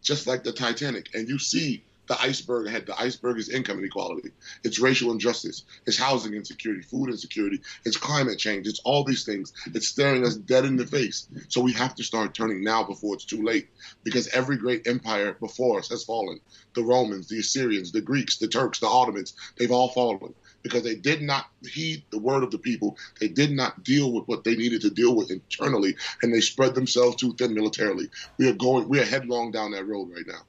just like the Titanic. And you see the iceberg ahead. The iceberg is income inequality. It's racial injustice. It's housing insecurity, food insecurity. It's climate change. It's all these things. It's staring us dead in the face. So we have to start turning now before it's too late, because every great empire before us has fallen. The Romans, the Assyrians, the Greeks, the Turks, the Ottomans, they've all fallen because they did not heed the word of the people. They did not deal with what they needed to deal with internally, and they spread themselves too thin militarily. We are headlong down that road right now.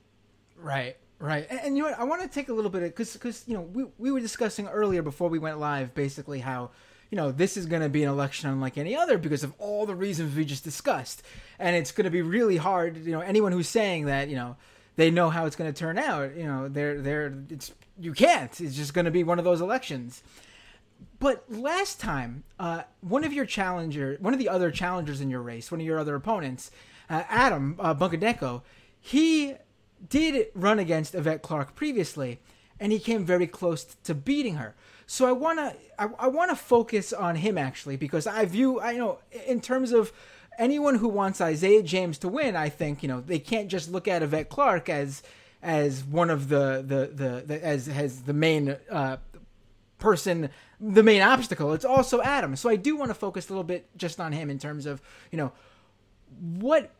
Right. Right. And you know what? I want to take a little bit of, because you know, we were discussing earlier before we went live, basically how, you know, this is going to be an election unlike any other because of all the reasons we just discussed. And it's going to be really hard. You know, anyone who's saying that, you know, they know how it's going to turn out, you know, you can't, it's just going to be one of those elections. But last time, one of the other challengers in your race, one of your other opponents, Adam Buckadeco, he did run against Yvette Clark previously, and he came very close to beating her. So I wanna focus on him actually, because I know in terms of anyone who wants Isaiah James to win, I think, you know, they can't just look at Yvette Clark as one of the main person, the main obstacle. It's also Adam. So I do want to focus a little bit just on him in terms of, you know, what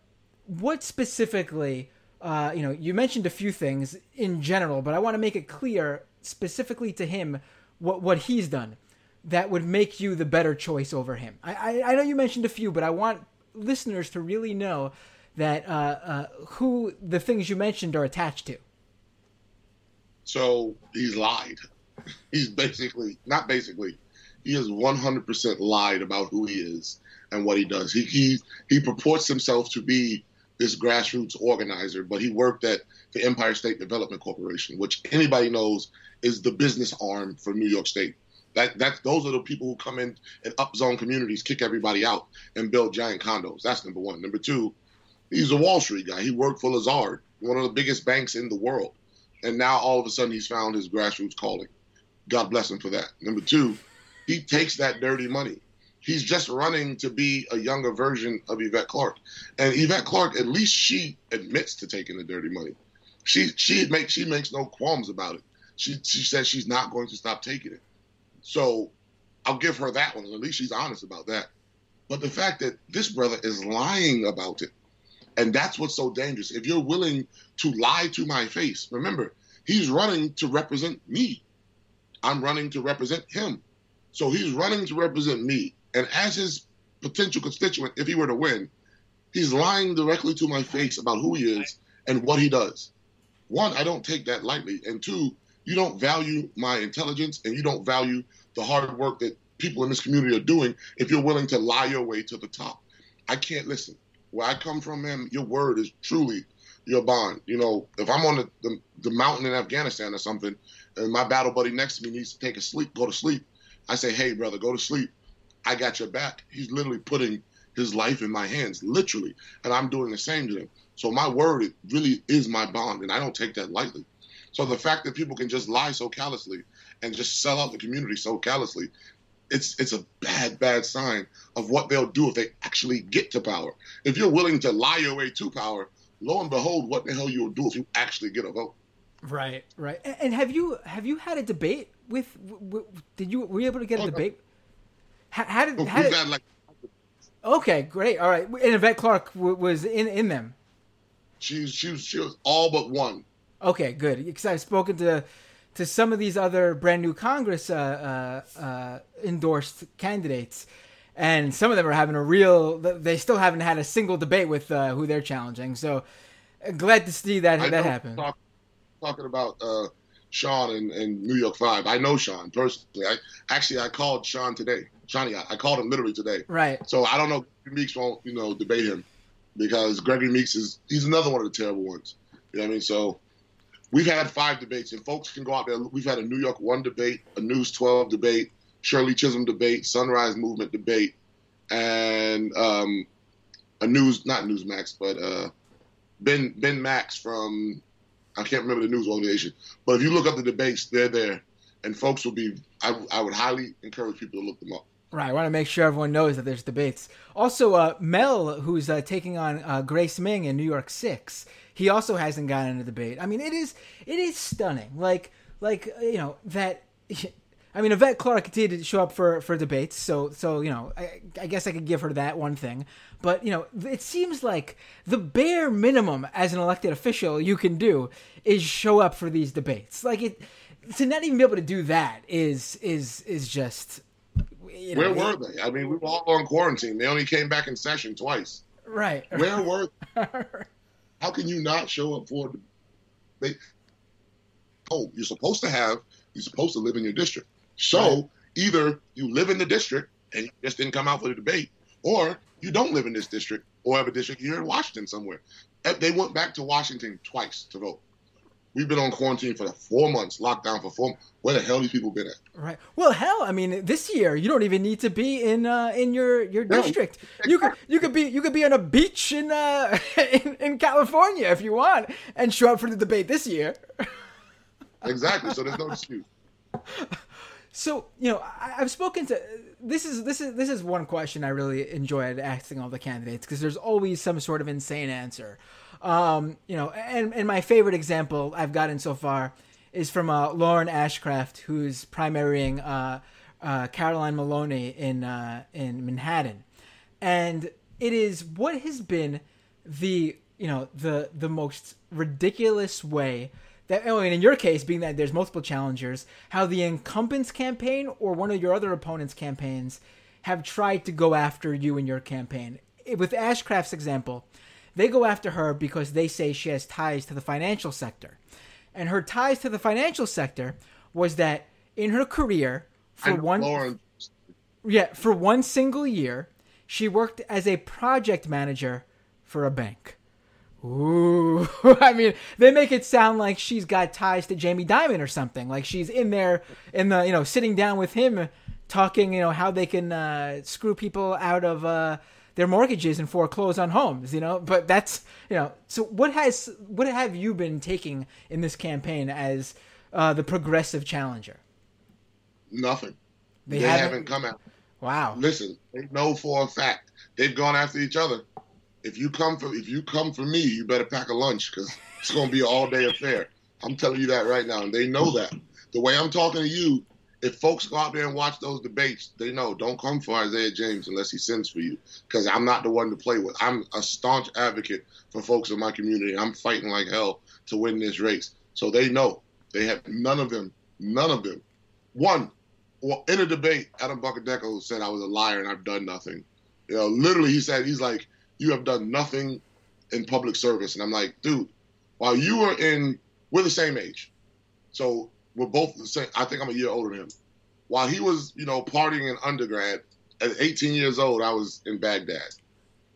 specifically. You know, you mentioned a few things in general, but I want to make it clear specifically to him what he's done that would make you the better choice over him. I know you mentioned a few, but I want listeners to really know that who the things you mentioned are attached to. So he's lied. He's he has 100% lied about who he is and what he does. He purports himself to be this grassroots organizer, but he worked at the Empire State Development Corporation, which anybody knows is the business arm for New York State. Those are the people who come in and upzone communities, kick everybody out, and build giant condos. That's number one. Number two, he's a Wall Street guy. He worked for Lazard, one of the biggest banks in the world. And now all of a sudden he's found his grassroots calling. God bless him for that. Number two, he takes that dirty money. He's just running to be a younger version of Yvette Clark. And Yvette Clark, at least she admits to taking the dirty money. She makes no qualms about it. She says she's not going to stop taking it. So I'll give her that one. At least she's honest about that. But the fact that this brother is lying about it, and that's what's so dangerous. If you're willing to lie to my face, remember, he's running to represent me. I'm running to represent him. So he's running to represent me. And as his potential constituent, if he were to win, he's lying directly to my face about who he is and what he does. One, I don't take that lightly. And two, you don't value my intelligence and you don't value the hard work that people in this community are doing if you're willing to lie your way to the top. I can't listen. Where I come from, man, your word is truly your bond. You know, if I'm on the mountain in Afghanistan or something and my battle buddy next to me needs to go to sleep, I say, hey, brother, go to sleep. I got your back. He's literally putting his life in my hands, literally. And I'm doing the same to him. So my word, it really is my bond, and I don't take that lightly. So the fact that people can just lie so callously and just sell out the community so callously, it's a bad, bad sign of what they'll do if they actually get to power. If you're willing to lie your way to power, lo and behold, what the hell you'll do if you actually get a vote. Right, right. And have you had a debate with? Were you able to get a debate? Okay, great, all right. And Yvette Clark was in them. She was all but one. Okay, good. Because I've spoken to some of these other brand new Congress endorsed candidates, and some of them are having they still haven't had a single debate with who they're challenging. So glad to see that happen. Talking about Sean and New York 5. I know Sean personally. I called Sean today. Johnny, I called him literally today. Right. So I don't know if Meeks won't, debate him, because Gregory Meeks he's another one of the terrible ones. You know what I mean? So we've had 5 debates, and folks can go out there. We've had a New York 1 debate, a News 12 debate, Shirley Chisholm debate, Sunrise Movement debate, and not Newsmax, but Ben Max from, I can't remember the news organization. But if you look up the debates, they're there, and folks will be, I would highly encourage people to look them up. Right, I want to make sure everyone knows that there's debates. Also, Mel, who's taking on Grace Ming in New York 6, he also hasn't gotten a debate. I mean, it is stunning. Yvette Clark continued to show up for debates, so I guess I could give her that one thing. But it seems like the bare minimum as an elected official you can do is show up for these debates. Like, it to not even be able to do that is just. Where were they? I mean, we were all on quarantine. They only came back in session twice. Right. Where were they? How can you not show up for they? Oh, you're supposed to live in your district. So Either you live in the district and you just didn't come out for the debate, or you don't live in this district or have a district here in Washington somewhere. They went back to Washington twice to vote. We've been on quarantine for 4 months, lockdown for 4 months. Where the hell these people been at? Right. Well, hell, I mean, this year you don't even need to be in your district. You could be on a beach in California if you want and show up for the debate this year. Exactly. So there's no excuse. So I've spoken to. This is one question I really enjoyed asking all the candidates, because there's always some sort of insane answer. And my favorite example I've gotten so far is from Lauren Ashcraft, who's primarying Caroline Maloney in Manhattan, and it is what has been the most ridiculous way that, and in your case being that there's multiple challengers, how the incumbent's campaign or one of your other opponent's campaigns have tried to go after you in your campaign. With Ashcraft's example, they go after her because they say she has ties to the financial sector. And her ties to the financial sector was that in her career, for one single year, she worked as a project manager for a bank. Ooh. I mean, they make it sound like she's got ties to Jamie Dimon or something. Like she's in there in the, sitting down with him talking, how they can screw people out of their mortgages and foreclose on homes, but that's, so what have you been taking in this campaign as the progressive challenger? Nothing. They haven't come out. Wow. Listen, they know for a fact. They've gone after each other. If you come for me, you better pack a lunch, because it's going to be an all-day affair. I'm telling you that right now, and they know that. The way I'm talking to you, if folks go out there and watch those debates, they know don't come for Isaiah James unless he sends for you, because I'm not the one to play with. I'm a staunch advocate for folks in my community. I'm fighting like hell to win this race. So they know. They have none of them. Well, in a debate, Adam Buckadeco said I was a liar and I've done nothing. You know, literally he said, he's like, you have done nothing in public service. And I'm like, dude, while you were we're the same age. So we're both the same. I think I'm a year older than him. While he was, partying in undergrad, at 18 years old, I was in Baghdad.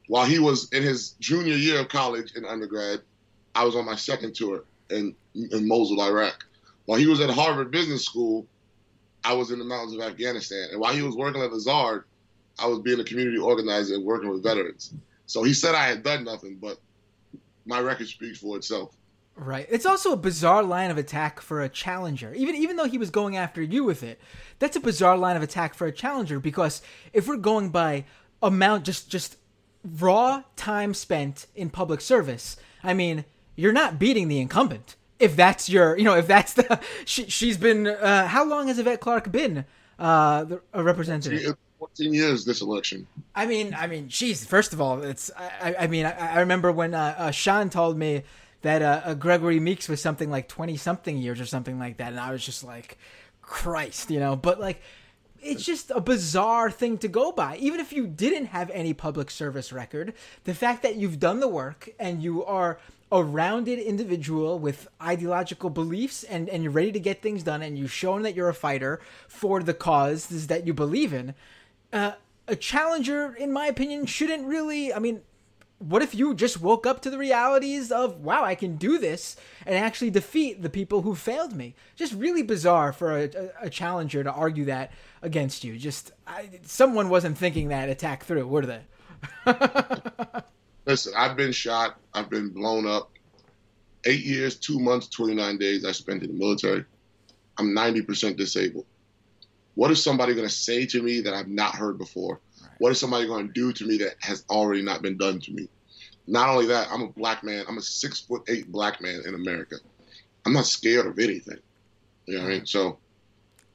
While he was in his junior year of college in undergrad, I was on my second tour in Mosul, Iraq. While he was at Harvard Business School, I was in the mountains of Afghanistan. And while he was working at Lazard, I was being a community organizer and working with veterans. So he said I had done nothing, but my record speaks for itself. Right. It's also a bizarre line of attack for a challenger. Even though he was going after you with it, that's a bizarre line of attack for a challenger, because if we're going by amount, just raw time spent in public service, I mean, you're not beating the incumbent. If that's your, if that's the, she's been, how long has Yvette Clark been a representative? 14 years this election. I mean, geez, first of all, I remember when Sean told me that Gregory Meeks was something like 20-something years or something like that. And I was just like, Christ, but like, it's just a bizarre thing to go by. Even if you didn't have any public service record, the fact that you've done the work and you are a rounded individual with ideological beliefs and you're ready to get things done and you've shown that you're a fighter for the causes that you believe in, a challenger, in my opinion, shouldn't really... I mean, what if you just woke up to the realities of, wow, I can do this and actually defeat the people who failed me? Just really bizarre for a challenger to argue that against you. Someone wasn't thinking that attack through, were they? Listen, I've been shot. I've been blown up. 8 years, 2 months, 29 days I spent in the military. I'm 90% disabled. What is somebody going to say to me that I've not heard before? What is somebody going to do to me that has already not been done to me? Not only that, I'm a black man. I'm a 6'8" black man in America. I'm not scared of anything. You know what I mean? So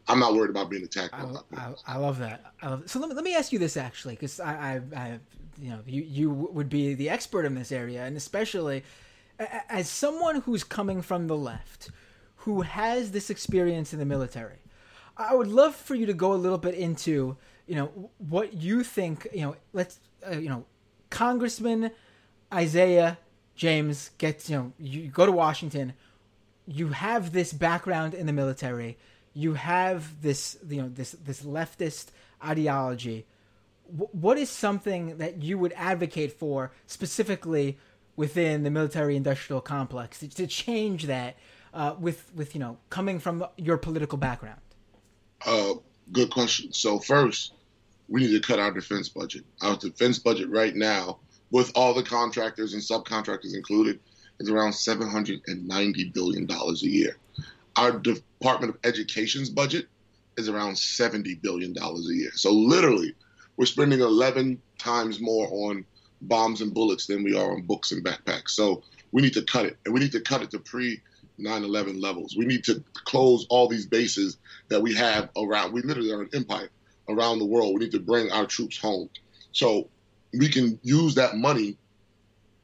I'm not worried about being attacked. I love that. So let me ask you this, actually, because I you would be the expert in this area, and especially as someone who's coming from the left, who has this experience in the military. I would love for you to go a little bit into, what you think, Congressman Isaiah James gets, you go to Washington, you have this background in the military, you have this, this leftist ideology. What is something that you would advocate for specifically within the military industrial complex to change that with coming from your political background? Good question. So first, we need to cut our defense budget. Our defense budget right now, with all the contractors and subcontractors included, is around $790 billion a year. Our Department of Education's budget is around $70 billion a year. So literally, we're spending 11 times more on bombs and bullets than we are on books and backpacks. So we need to cut it, and we need to cut it to pre-9/11 levels. We need to close all these bases that we have around. We literally are an empire around the world. We need to bring our troops home. So we can use that money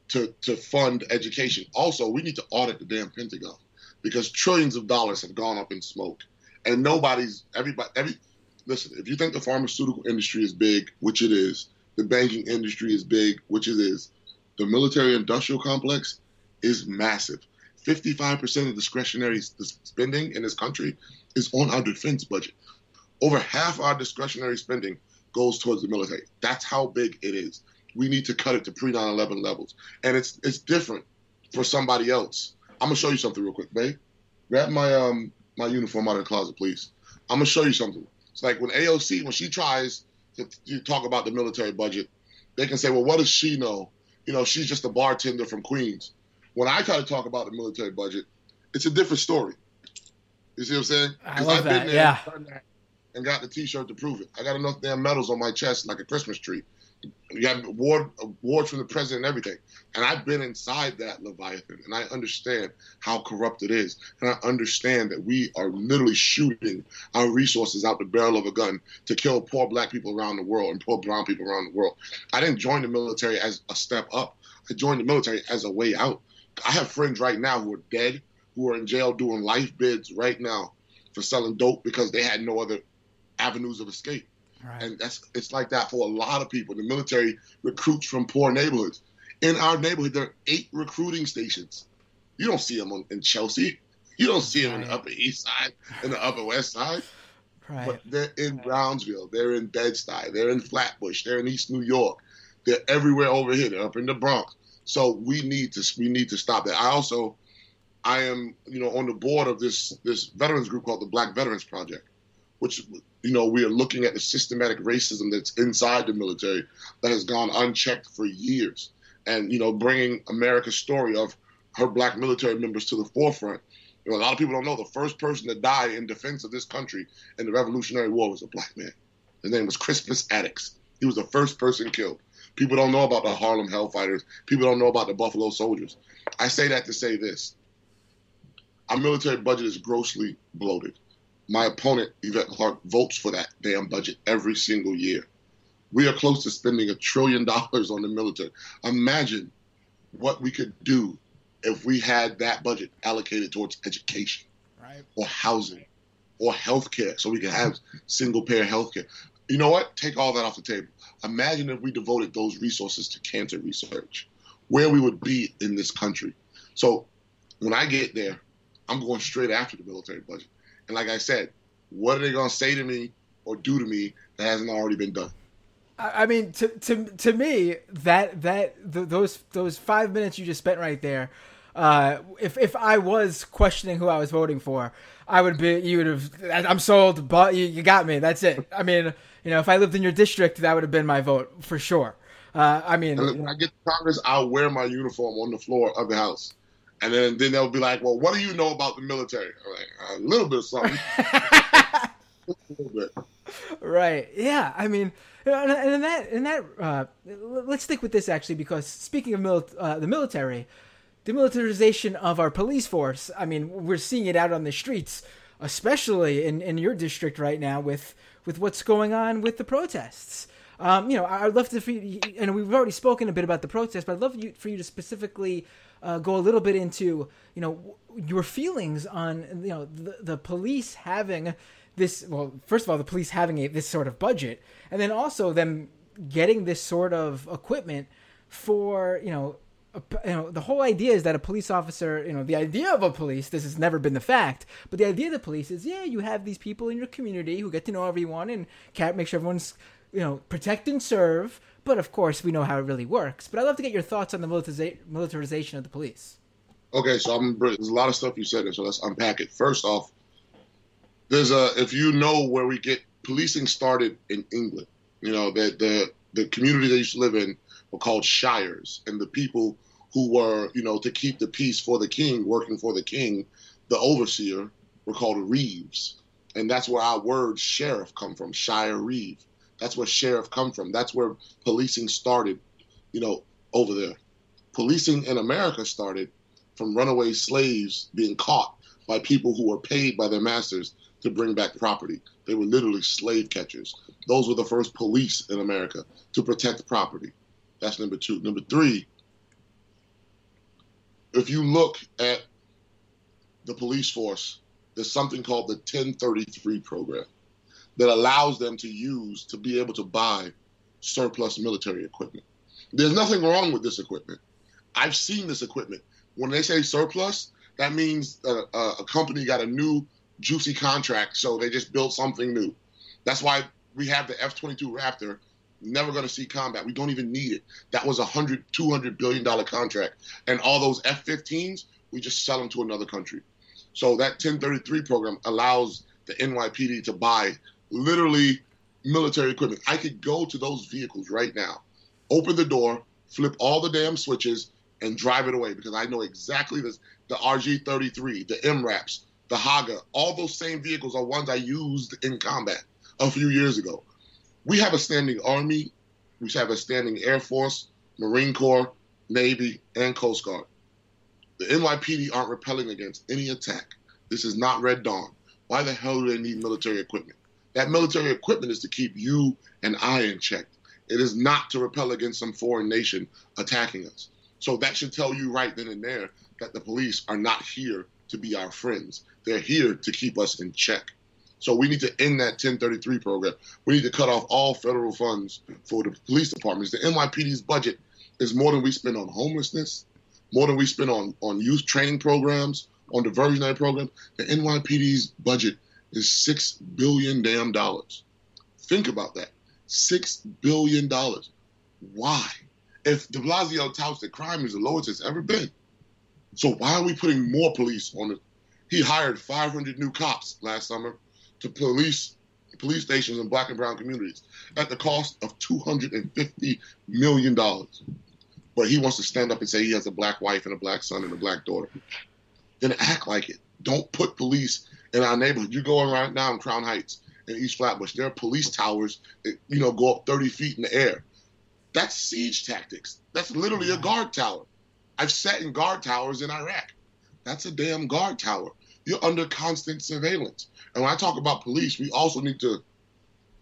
to fund education. Also, we need to audit the damn Pentagon, because trillions of dollars have gone up in smoke. And listen, if you think the pharmaceutical industry is big, which it is, the banking industry is big, which it is, the military industrial complex is massive. 55% of discretionary spending in this country is on our defense budget. Over half our discretionary spending goes towards the military. That's how big it is. We need to cut it to pre-9/11 levels. And it's different for somebody else. I'm going to show you something real quick, babe. Grab my uniform out of the closet, please. I'm going to show you something. It's like when AOC, when she tries to talk about the military budget, they can say, well, what does she know? She's just a bartender from Queens. When I try to talk about the military budget, it's a different story. You see what I'm saying? I love that, yeah. and got the T-shirt to prove it. I got enough damn medals on my chest like a Christmas tree. You got awards from the president and everything. And I've been inside that Leviathan, and I understand how corrupt it is. And I understand that we are literally shooting our resources out the barrel of a gun to kill poor black people around the world and poor brown people around the world. I didn't join the military as a step up. I joined the military as a way out. I have friends right now who are dead, who are in jail doing life bids right now for selling dope because they had no other avenues of escape. Right. And it's like that for a lot of people. The military recruits from poor neighborhoods. In our neighborhood, there are 8 recruiting stations. You don't see them in Chelsea. You don't see them in the Upper East Side, in the Upper West Side. Right. But they're in Brownsville. They're in Bed-Stuy. They're in Flatbush. They're in East New York. They're everywhere over here. They're up in the Bronx. So we need to stop that. I am on the board of this veterans group called the Black Veterans Project, which we are looking at the systematic racism that's inside the military that has gone unchecked for years, and bringing America's story of her black military members to the forefront. A lot of people don't know the first person to die in defense of this country in the Revolutionary War was a black man. His name was Crispus Attucks. He was the first person killed. People don't know about the Harlem Hellfighters. People don't know about the Buffalo Soldiers. I say that to say this. Our military budget is grossly bloated. My opponent, Yvette Clark, votes for that damn budget every single year. We are close to spending $1 trillion on the military. Imagine what we could do if we had that budget allocated towards education, right, or housing or healthcare, so we could have single-payer healthcare. You know what? Take all that off the table. Imagine if we devoted those resources to cancer research, where we would be in this country. So when I get there, I'm going straight after the military budget. And like I said, what are they going to say to me or do to me that hasn't already been done? I mean, to me, those 5 minutes you just spent right there, if I was questioning who I was voting for, I'm sold, but you got me. That's it. I mean, if I lived in your district, that would have been my vote for sure. When I get to Congress, I'll wear my uniform on the floor of the House. And then they'll be like, well, what do you know about the military? I'm like, a little bit of something. A little bit. Right. Yeah. I mean, and in that, let's stick with this, actually, because speaking of the military, the militarization of our police force, I mean, we're seeing it out on the streets, especially in your district right now with what's going on with the protests. I'd love to, and we've already spoken a bit about the protests, but I'd love for you to specifically go a little bit into, your feelings on, the police having this, well, first of all, the police having this sort of budget, and then also them getting this sort of equipment for, the whole idea is that a police officer, the idea of a police, this has never been the fact, but the idea of the police is, you have these people in your community who get to know everyone and make sure everyone's, protect and serve, but of course we know how it really works. But I'd love to get your thoughts on the militarization of the police. Okay, so there's a lot of stuff you said there, so let's unpack it. First off, if you know where we get policing started in England, that the communities they used to live in were called shires, and the people who were, to keep the peace for the king, working for the king, the overseer, were called reeves, and that's where our word sheriff come from, shire reeve. That's where sheriff come from. That's where policing started, over there. Policing in America started from runaway slaves being caught by people who were paid by their masters to bring back property. They were literally slave catchers. Those were the first police in America to protect property. That's number 2. Number 3, if you look at the police force, there's something called the 1033 program that allows them to be able to buy surplus military equipment. There's nothing wrong with this equipment. I've seen this equipment. When they say surplus, that means a company got a new juicy contract, so they just built something new. That's why we have the F-22 Raptor, never going to see combat. We don't even need it. That was a $100, $200 billion contract. And all those F-15s, we just sell them to another country. So that 1033 program allows the NYPD to buy literally military equipment. I could go to those vehicles right now, open the door, flip all the damn switches, and drive it away because I know exactly this. The RG-33, the MRAPs, the Haga, all those same vehicles are ones I used in combat. a few years ago. We have a standing army. We have a standing Air Force, Marine Corps, Navy, and Coast Guard. The NYPD aren't repelling against any attack. This is not Red Dawn. Why the hell do they need military equipment? That military equipment is to keep you and I in check. It is not to repel against some foreign nation attacking us. So that should tell you right then and there that the police are not here to be our friends. They're here to keep us in check. So we need to end that 1033 program. We need to cut off all federal funds for the police departments. The NYPD's budget is more than we spend on homelessness, more than we spend on youth training programs, on diversionary programs. The NYPD's budget is $6 billion. Think about that. $6 billion. Why? If de Blasio touts that crime is the lowest it's ever been, so why are we putting more police on it? He hired 500 new cops last summer to police stations in black and brown communities at the cost of $250 million. But he wants to stand up and say he has a black wife and a black son and a black daughter. Then act like it. Don't put police in our neighborhood. You're going right now in Crown Heights and East Flatbush. There are police towers that, you know, go up 30 feet in the air. That's siege tactics. That's literally a guard tower. I've sat in guard towers in Iraq. That's a damn guard tower. You're under constant surveillance. And when I talk about police, we also need to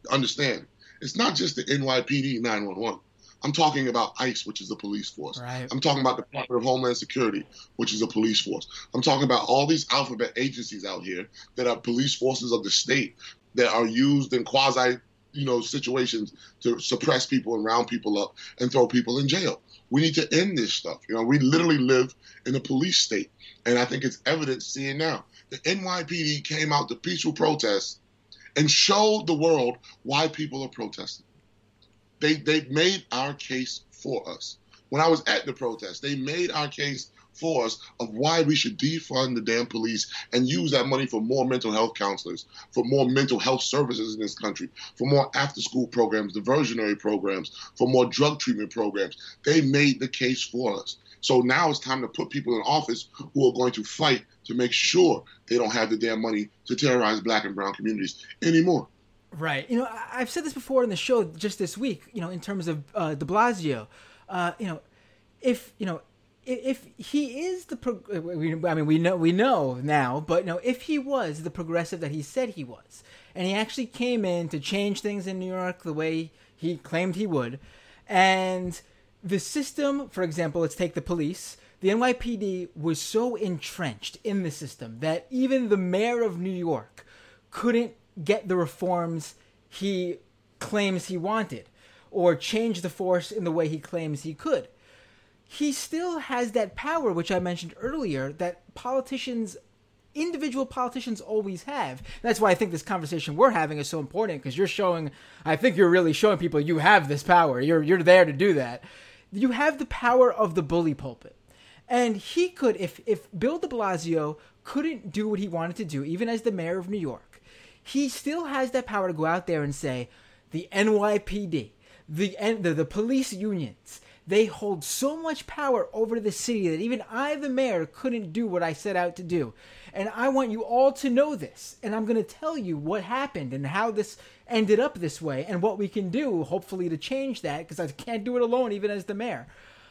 understand it's not just the NYPD 911. I'm talking about ICE, which is a police force. Right. I'm talking about the Department of Homeland Security, which is a police force. I'm talking about all these alphabet agencies out here that are police forces of the state that are used in quasi, you know, situations to suppress people and round people up and throw people in jail. We need to end this stuff. You know, we literally live in a police state. And I think it's evident seeing now. The NYPD came out to peaceful protests and showed the world why people are protesting. They made our case for us. When I was at the protest, they made our case for us of why we should defund the damn police and use that money for more mental health counselors, for more mental health services in this country, for more after-school programs, diversionary programs, for more drug treatment programs. They made the case for us. So now it's time to put people in office who are going to fight to make sure they don't have the damn money to terrorize black and brown communities anymore. Right. You know, I've said this before in the show just this week, you know, in terms of de Blasio, if he is the we know now, but you know, if he was the progressive that he said he was, and he actually came in to change things in New York the way he claimed he would, and the system, for example, let's take the police. The NYPD was so entrenched in the system that even the mayor of New York couldn't get the reforms he claims he wanted or change the force in the way he claims he could. He still has that power, which I mentioned earlier, that politicians, individual politicians always have. That's why I think this conversation we're having is so important, because you're showing, I think you're really showing people you have this power. You're there to do that. You have the power of the bully pulpit. And he could, if Bill de Blasio couldn't do what he wanted to do, even as the mayor of New York, he still has that power to go out there and say, the NYPD, the police unions, they hold so much power over the city that even I, the mayor, couldn't do what I set out to do. And I want you all to know this. And I'm going to tell you what happened and how this ended up this way and what we can do, hopefully, to change that, because I can't do it alone, even as the mayor.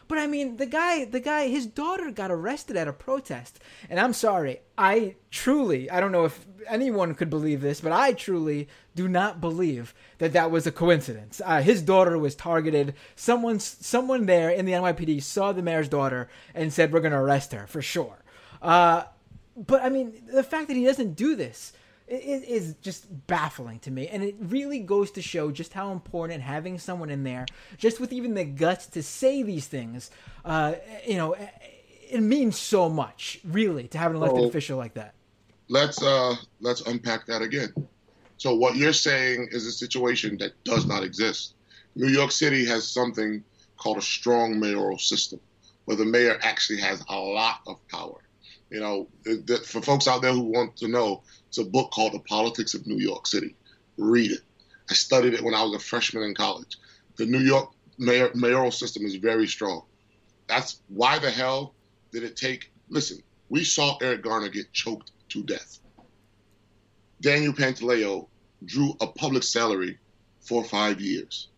But I mean, the guy, his daughter got arrested at a protest. And I'm sorry, I don't know if anyone could believe this, but I truly do not believe that that was a coincidence. His daughter was targeted. Someone there in the NYPD saw the mayor's daughter and said, we're going to arrest her for sure. But I mean, the fact that he doesn't do this is just baffling to me. And it really goes to show just how important having someone in there, just with even the guts to say these things, it means so much, really, to have an elected official like that. Let's unpack that again. So what you're saying is a situation that does not exist. New York City has something called a strong mayoral system, where the mayor actually has a lot of power. You know, for folks out there who want to know, it's a book called The Politics of New York City. Read it. I studied it when I was a freshman in college. The New York mayoral system is very strong. That's why the hell did it take... Listen, we saw Eric Garner get choked to death. Daniel Pantaleo drew a public salary for 5 years.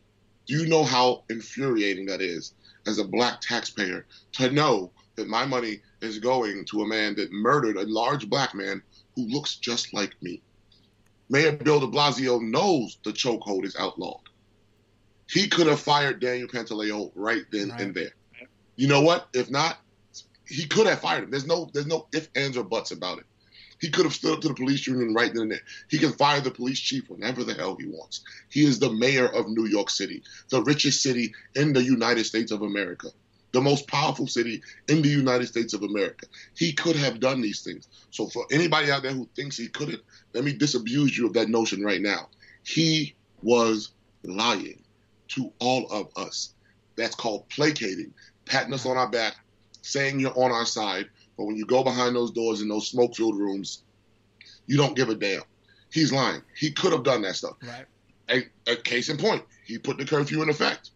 Do you know how infuriating that is as a black taxpayer to know that my money is going to a man that murdered a large black man who looks just like me? Mayor Bill de Blasio knows the chokehold is outlawed. He could have fired Daniel Pantaleo right then and there. You know what? If not, he could have fired him. There's no ifs, ands, or buts about it. He could have stood up to the police union right then and there. He can fire the police chief whenever the hell he wants. He is the mayor of New York City, the richest city in the United States of America, the most powerful city in the United States of America. He could have done these things. So for anybody out there who thinks he couldn't, let me disabuse you of that notion right now. He was lying to all of us. That's called placating, patting us on our back, saying you're on our side. But when you go behind those doors in those smoke-filled rooms, you don't give a damn. He's lying. He could have done that stuff. Right. A case in point, he put the curfew in effect.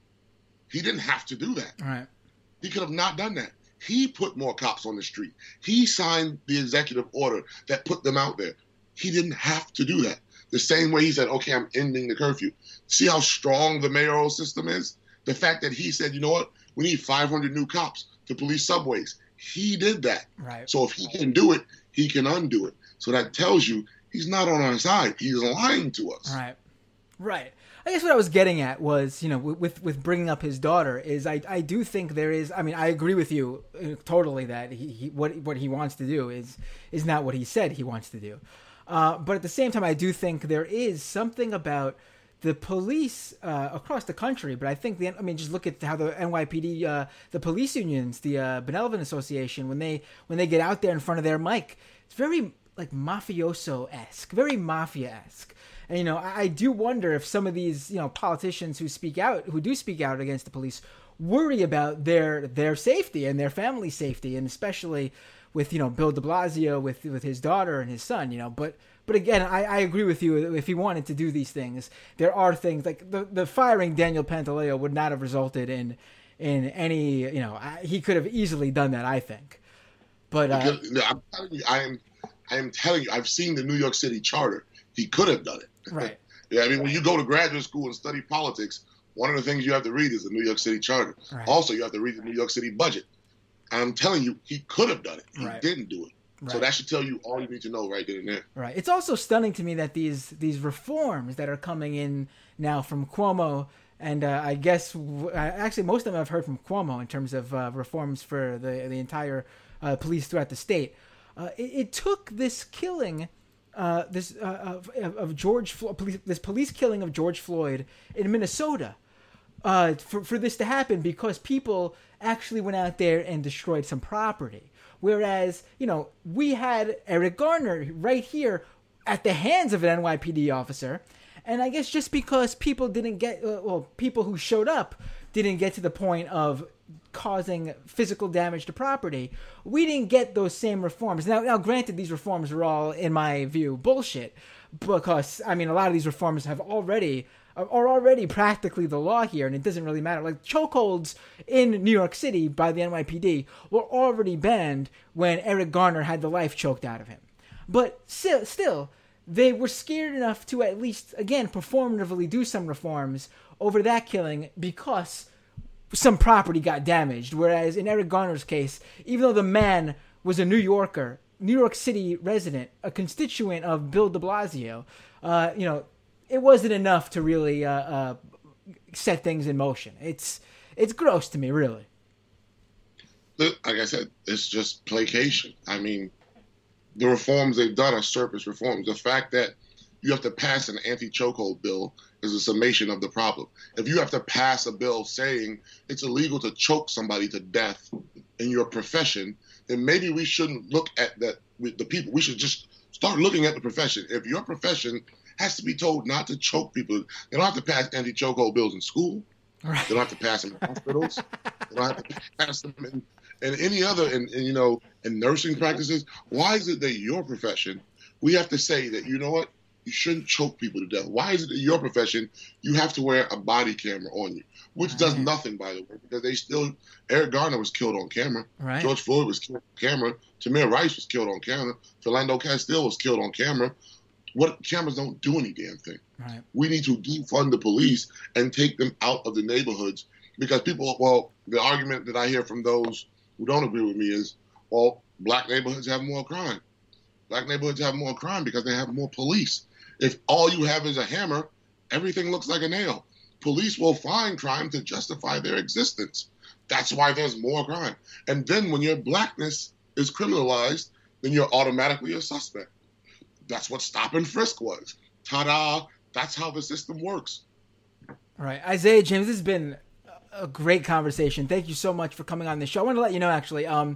He didn't have to do that. Right. He could have not done that. He put more cops on the street. He signed the executive order that put them out there. He didn't have to do that. The same way he said, okay, I'm ending the curfew. See how strong the mayoral system is? The fact that he said, you know what, we need 500 new cops to police subways. He did that. Right. So if he can do it, he can undo it. So that tells you he's not on our side. He's lying to us. Right. Right. I guess what I was getting at was, you know, with bringing up his daughter is I do think there is, I mean, I agree with you totally that what he wants to do is not what he said he wants to do. But at the same time, I do think there is something about the police across the country, but I think just look at how the NYPD, the police unions, the Benevolent Association, when they get out there in front of their mic, it's very like mafioso-esque, very mafia-esque. And, you know, I do wonder if some of these, you know, politicians who do speak out against the police worry about their safety and their family's safety, and especially with, you know, Bill de Blasio, with his daughter and his son, you know, But again, I agree with you. If he wanted to do these things, there are things like the firing Daniel Pantaleo would not have resulted in any, you know, he could have easily done that, I think. But I'm telling you, I am telling you, I've seen the New York City charter. He could have done it. Right. Yeah. I mean, when you go to graduate school and study politics, one of the things you have to read is the New York City charter. Right. Also, you have to read the New York City budget. I'm telling you, he could have done it. He didn't do it. Right. So that should tell you all you need to know right then and there. Right. It's also stunning to me that these reforms that are coming in now from Cuomo, and I guess actually most of them I've heard from Cuomo in terms of reforms for the entire police throughout the state. It took this killing, police killing of George Floyd in Minnesota for this to happen, because people actually went out there and destroyed some property. Whereas, you know, we had Eric Garner right here at the hands of an NYPD officer. And I guess just because people who showed up didn't get to the point of causing physical damage to property, we didn't get those same reforms. Now, granted, these reforms are all, in my view, bullshit, because, I mean, a lot of these reforms are already practically the law here, and it doesn't really matter. Like, chokeholds in New York City by the NYPD were already banned when Eric Garner had the life choked out of him. But still, they were scared enough to at least, again, performatively do some reforms over that killing because some property got damaged. Whereas in Eric Garner's case, even though the man was a New Yorker, New York City resident, a constituent of Bill de Blasio, you know, it wasn't enough to really set things in motion. It's gross to me, really. Like I said, it's just placation. I mean, the reforms they've done are surface reforms. The fact that you have to pass an anti-chokehold bill is a summation of the problem. If you have to pass a bill saying it's illegal to choke somebody to death in your profession, then maybe we shouldn't look at that with the people. We should just start looking at the profession. If your profession has to be told not to choke people. They don't have to pass anti-chokehold bills in school. Right. They don't have to pass them in hospitals. They don't have to pass them in any other, in nursing practices. Why is it that your profession, we have to say that, you know what, you shouldn't choke people to death? Why is it that your profession, you have to wear a body camera on you, which does nothing, by the way, because Eric Garner was killed on camera. Right. George Floyd was killed on camera. Tamir Rice was killed on camera. Philando Castile was killed on camera. What cameras don't do any damn thing. Right. We need to defund the police and take them out of the neighborhoods because people, well, the argument that I hear from those who don't agree with me is, well, black neighborhoods have more crime. Black neighborhoods have more crime because they have more police. If all you have is a hammer, everything looks like a nail. Police will find crime to justify their existence. That's why there's more crime. And then when your blackness is criminalized, then you're automatically a suspect. That's what stop and frisk was. Ta-da. That's how the system works. All right. Isaiah James, this has been a great conversation. Thank you so much for coming on the show. I want to let you know, actually, I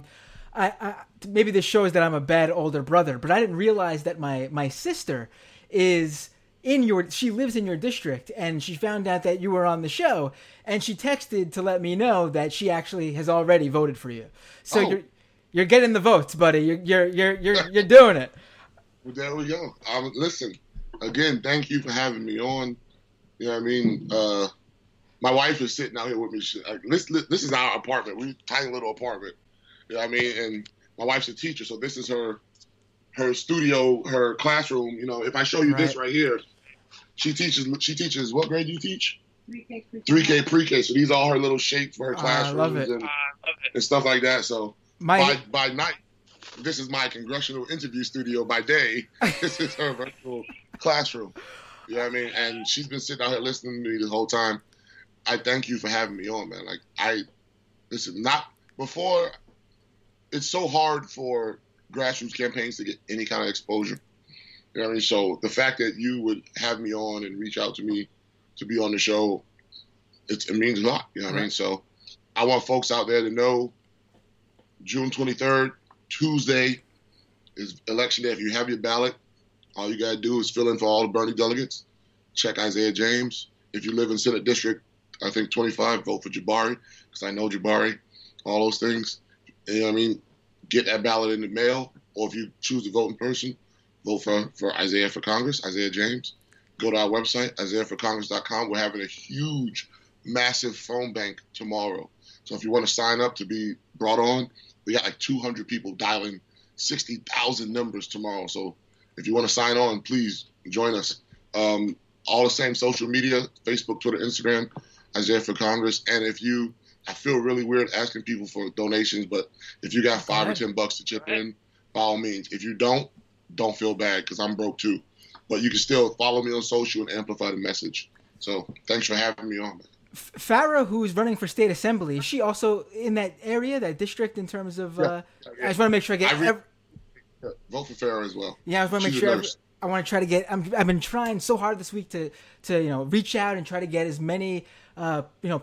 maybe this shows that I'm a bad older brother, but I didn't realize that my sister is in your, she lives in your district, and she found out that you were on the show, and she texted to let me know that she actually has already voted for you. So you're getting the votes, buddy. You're doing it. Well, there we go. Listen, again, thank you for having me on. You know what I mean? My wife is sitting out here with me. This is our apartment. We're a tiny little apartment. You know what I mean? And my wife's a teacher, so this is her studio, her classroom. You know, if I show you this right here, she teaches, what grade do you teach? 3K pre-K. So these are all her little shapes for her classrooms. I love it. And stuff like that. So by night, this is my congressional interview studio. By day, this is her virtual classroom. You know what I mean? And she's been sitting out here listening to me the whole time. I thank you for having me on, man. Like, this is not before. It's so hard for grassroots campaigns to get any kind of exposure. You know what I mean? So the fact that you would have me on and reach out to me to be on the show, it means a lot. You know what I mean? So I want folks out there to know June 23rd, Tuesday is election day. If you have your ballot, all you got to do is fill in for all the Bernie delegates. Check Isaiah James. If you live in Senate District, I think 25, vote for Jabari, because I know Jabari, all those things. You know what I mean? Get that ballot in the mail, or if you choose to vote in person, vote for Isaiah for Congress, Isaiah James. Go to our website, isaiahforcongress.com. We're having a huge, massive phone bank tomorrow. So if you want to sign up to be brought on, we got like 200 people dialing 60,000 numbers tomorrow. So if you want to sign on, please join us. All the same social media, Facebook, Twitter, Instagram, Isaiah for Congress. And if you... I feel really weird asking people for donations, but if you got $5 or $10 to chip in, by all means. If you don't feel bad, because I'm broke too. But you can still follow me on social and amplify the message. So thanks for having me on. Farah, who's running for state assembly, is she also in that area, that district in terms of I just want to make sure I get... vote for Farah as well. Yeah, I just want to make sure... I want to try to get. I've been trying so hard this week to reach out and try to get as many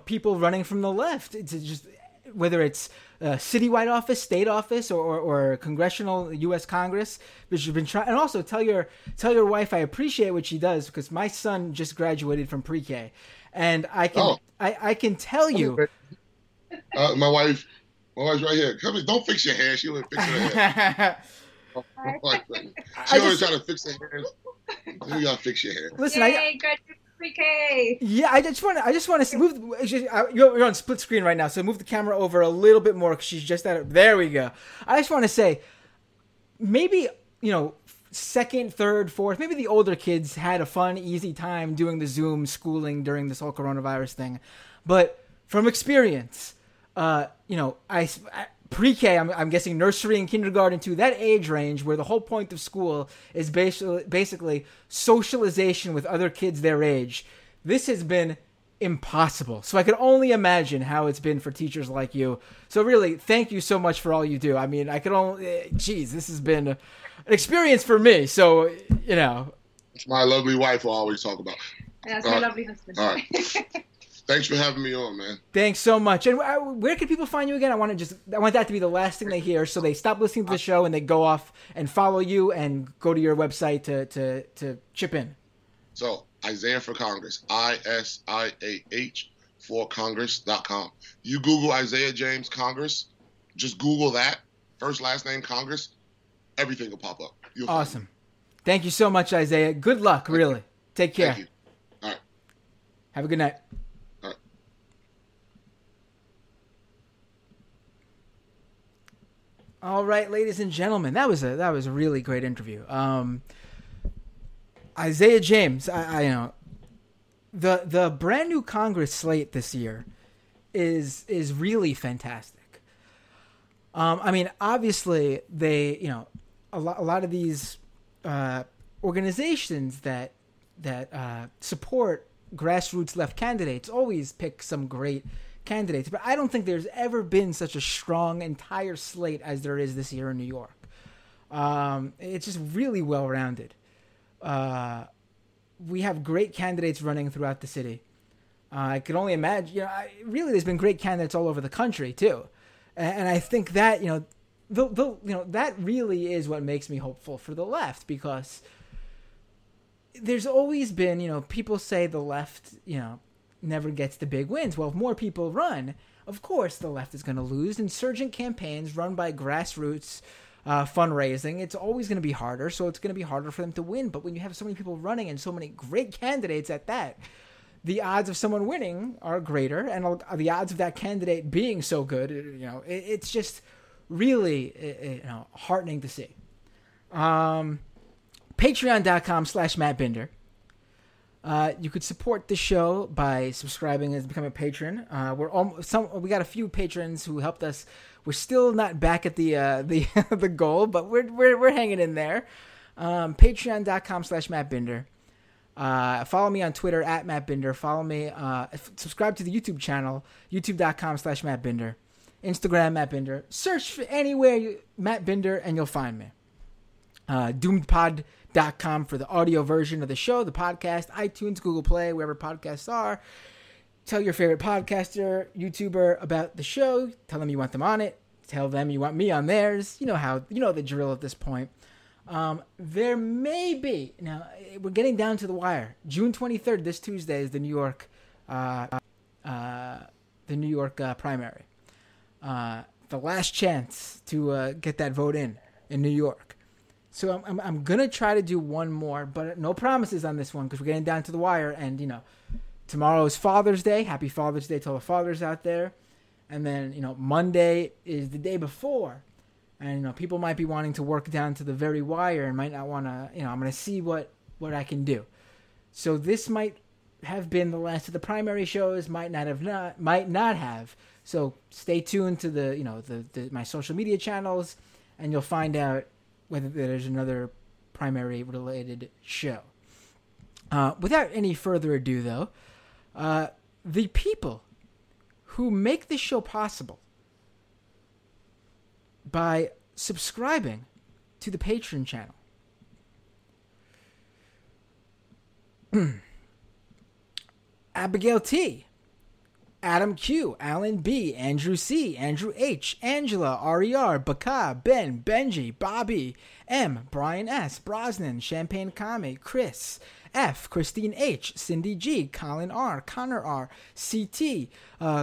people running from the left to just, whether it's citywide office, state office, or congressional U.S. Congress. But you've been trying, and also tell your wife I appreciate what she does, because my son just graduated from pre-K, and I can I can tell you. My wife's right here. Come in, don't fix your hair. She wouldn't fix her hair. She always trying to fix her hair. You gotta fix your hair. Listen, I graduated pre-K. Yeah, I just want to move. You're on split screen right now, so move the camera over a little bit more, because she's just at it. There we go. I just want to say, maybe second, third, fourth, maybe the older kids had a fun, easy time doing the Zoom schooling during this whole coronavirus thing, but from experience, I pre-K, I'm guessing nursery and kindergarten too, that age range where the whole point of school is basically socialization with other kids their age, this has been impossible. So I could only imagine how it's been for teachers like you. So really, thank you so much for all you do. I mean, I could only, this has been an experience for me. So, It's my lovely wife who I always talk about. That's my lovely husband. All right. Thanks for having me on, man. Thanks so much. And where can people find you again? I want that to be the last thing they hear, so they stop listening to the show and they go off and follow you and go to your website to chip in. So, Isaiah for Congress, ISIAH for Congress.com. You Google Isaiah James Congress, just Google that, first, last name, Congress, everything will pop up. Awesome. Thank you so much, Isaiah. Good luck, really. Take care. Thank you. All right. Have a good night. All right, ladies and gentlemen, that was a really great interview. Isaiah James, I know the brand new Congress slate this year is really fantastic. I mean, obviously they, you know, a lot of these organizations that support grassroots left candidates always pick some great candidates, but I don't think there's ever been such a strong entire slate as there is this year in New York. It's just really well-rounded. We have great candidates running throughout the city. I could only imagine, you know, really there's been great candidates all over the country too. And I think that, you know, that really is what makes me hopeful for the left, because there's always been, you know, people say the left, you know, never gets the big wins. Well, if more people run, of course the left is going to lose. Insurgent campaigns run by grassroots fundraising, it's always going to be harder, so it's going to be harder for them to win. But when you have so many people running and so many great candidates at that, the odds of someone winning are greater, and the odds of that candidate being so good, you know, it's just really, you know, heartening to see. Patreon.com/MattBinder. You could support the show by subscribing and becoming a patron. We got a few patrons who helped us. We're still not back at the the goal, but we're hanging in there. Patreon.com/MattBinder. Follow me on Twitter @MattBinder. Follow me. Subscribe to the YouTube channel, YouTube.com/MattBinder. Instagram @MattBinder. Search for anywhere Matt Binder, and you'll find me. DoomedPod.com for the audio version of the show, the podcast, iTunes, Google Play, wherever podcasts are. Tell your favorite podcaster, YouTuber about the show. Tell them you want them on it. Tell them you want me on theirs. You know the drill at this point. There may be, now we're getting down to the wire. June 23rd, this Tuesday, is the New York primary. The last chance to get that vote in New York. So I'm going to try to do one more, but no promises on this one because we're getting down to the wire. And, you know, tomorrow is Father's Day. Happy Father's Day to all the fathers out there. And then, you know, Monday is the day before. And, you know, people might be wanting to work down to the very wire and might not want to, you know, I'm going to see what I can do. So this might have been the last of the primary shows, might not have. So stay tuned to the, you know, my social media channels, and you'll find out whether there's another primary-related show. Without any further ado, though, the people who make this show possible by subscribing to the Patreon channel. Abigail T., Adam Q, Alan B, Andrew C, Andrew H, Angela, RER, Baka, Ben, Benji, Bobby, M, Brian S, Brosnan, Champagne Kame, Chris F, Christine H, Cindy G, Colin R, Connor R, CT,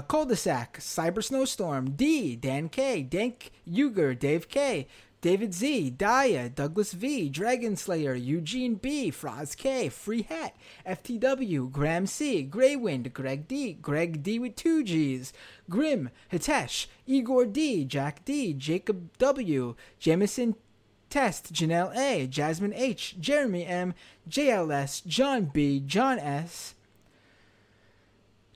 Cul-de-sac, Cyber Snowstorm, D, Dan K, Dank Uger, Dave K, David Z, Daya, Douglas V, Dragon Slayer, Eugene B, Froz K, Free Hat, FTW, Graham C, Greywind, Greg D with 2 G's, Grim, Hitesh, Igor D, Jack D, Jacob W, Jamison Test, Janelle A, Jasmine H, Jeremy M, JLS, John B, John S,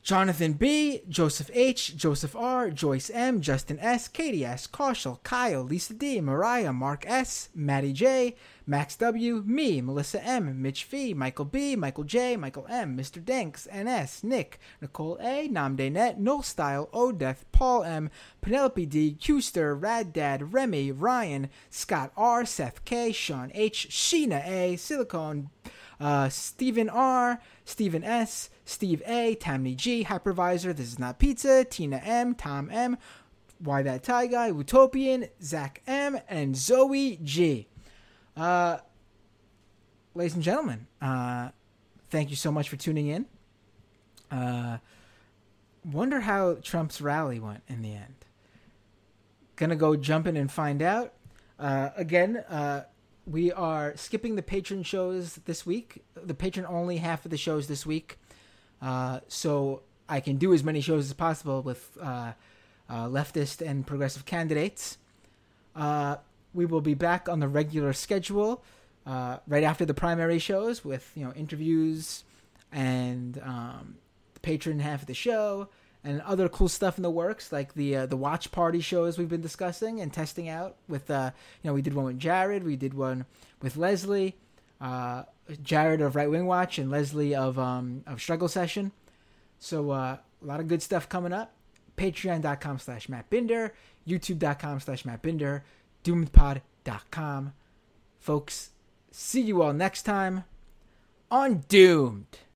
Jonathan B, Joseph H, Joseph R, Joyce M, Justin S, Katie S, Kaushal, Kyle, Lisa D, Mariah, Mark S, Maddie J, Max W, me, Melissa M, Mitch V, Michael B, Michael J, Michael M, Mr. Danks, NS, Nick, Nicole A, Namde Net, No Style, Odeth, Paul M, Penelope D, Qster, Rad Dad, Remy, Ryan, Scott R, Seth K, Sean H, Sheena A, Silicone, Stephen R, Stephen S, Steve A, Tammy G, Hypervisor, This Is Not Pizza, Tina M, Tom M, Why That Thai Guy, Utopian, Zach M, and Zoe G. Ladies and gentlemen, thank you so much for tuning in. Wonder how Trump's rally went in the end. Gonna go jump in and find out. We are skipping the patron shows this week, the patron-only half of the shows this week, so I can do as many shows as possible with leftist and progressive candidates. We will be back on the regular schedule right after the primary shows with, you know, interviews and the patron half of the show and other cool stuff in the works, like the watch party shows we've been discussing and testing out with, you know, we did one with Jared, we did one with Leslie, Jared of Right Wing Watch and Leslie of Struggle Session. So a lot of good stuff coming up. Patreon.com/MattBinder, YouTube.com/MattBinder, DoomedPod.com. Folks, see you all next time on Doomed.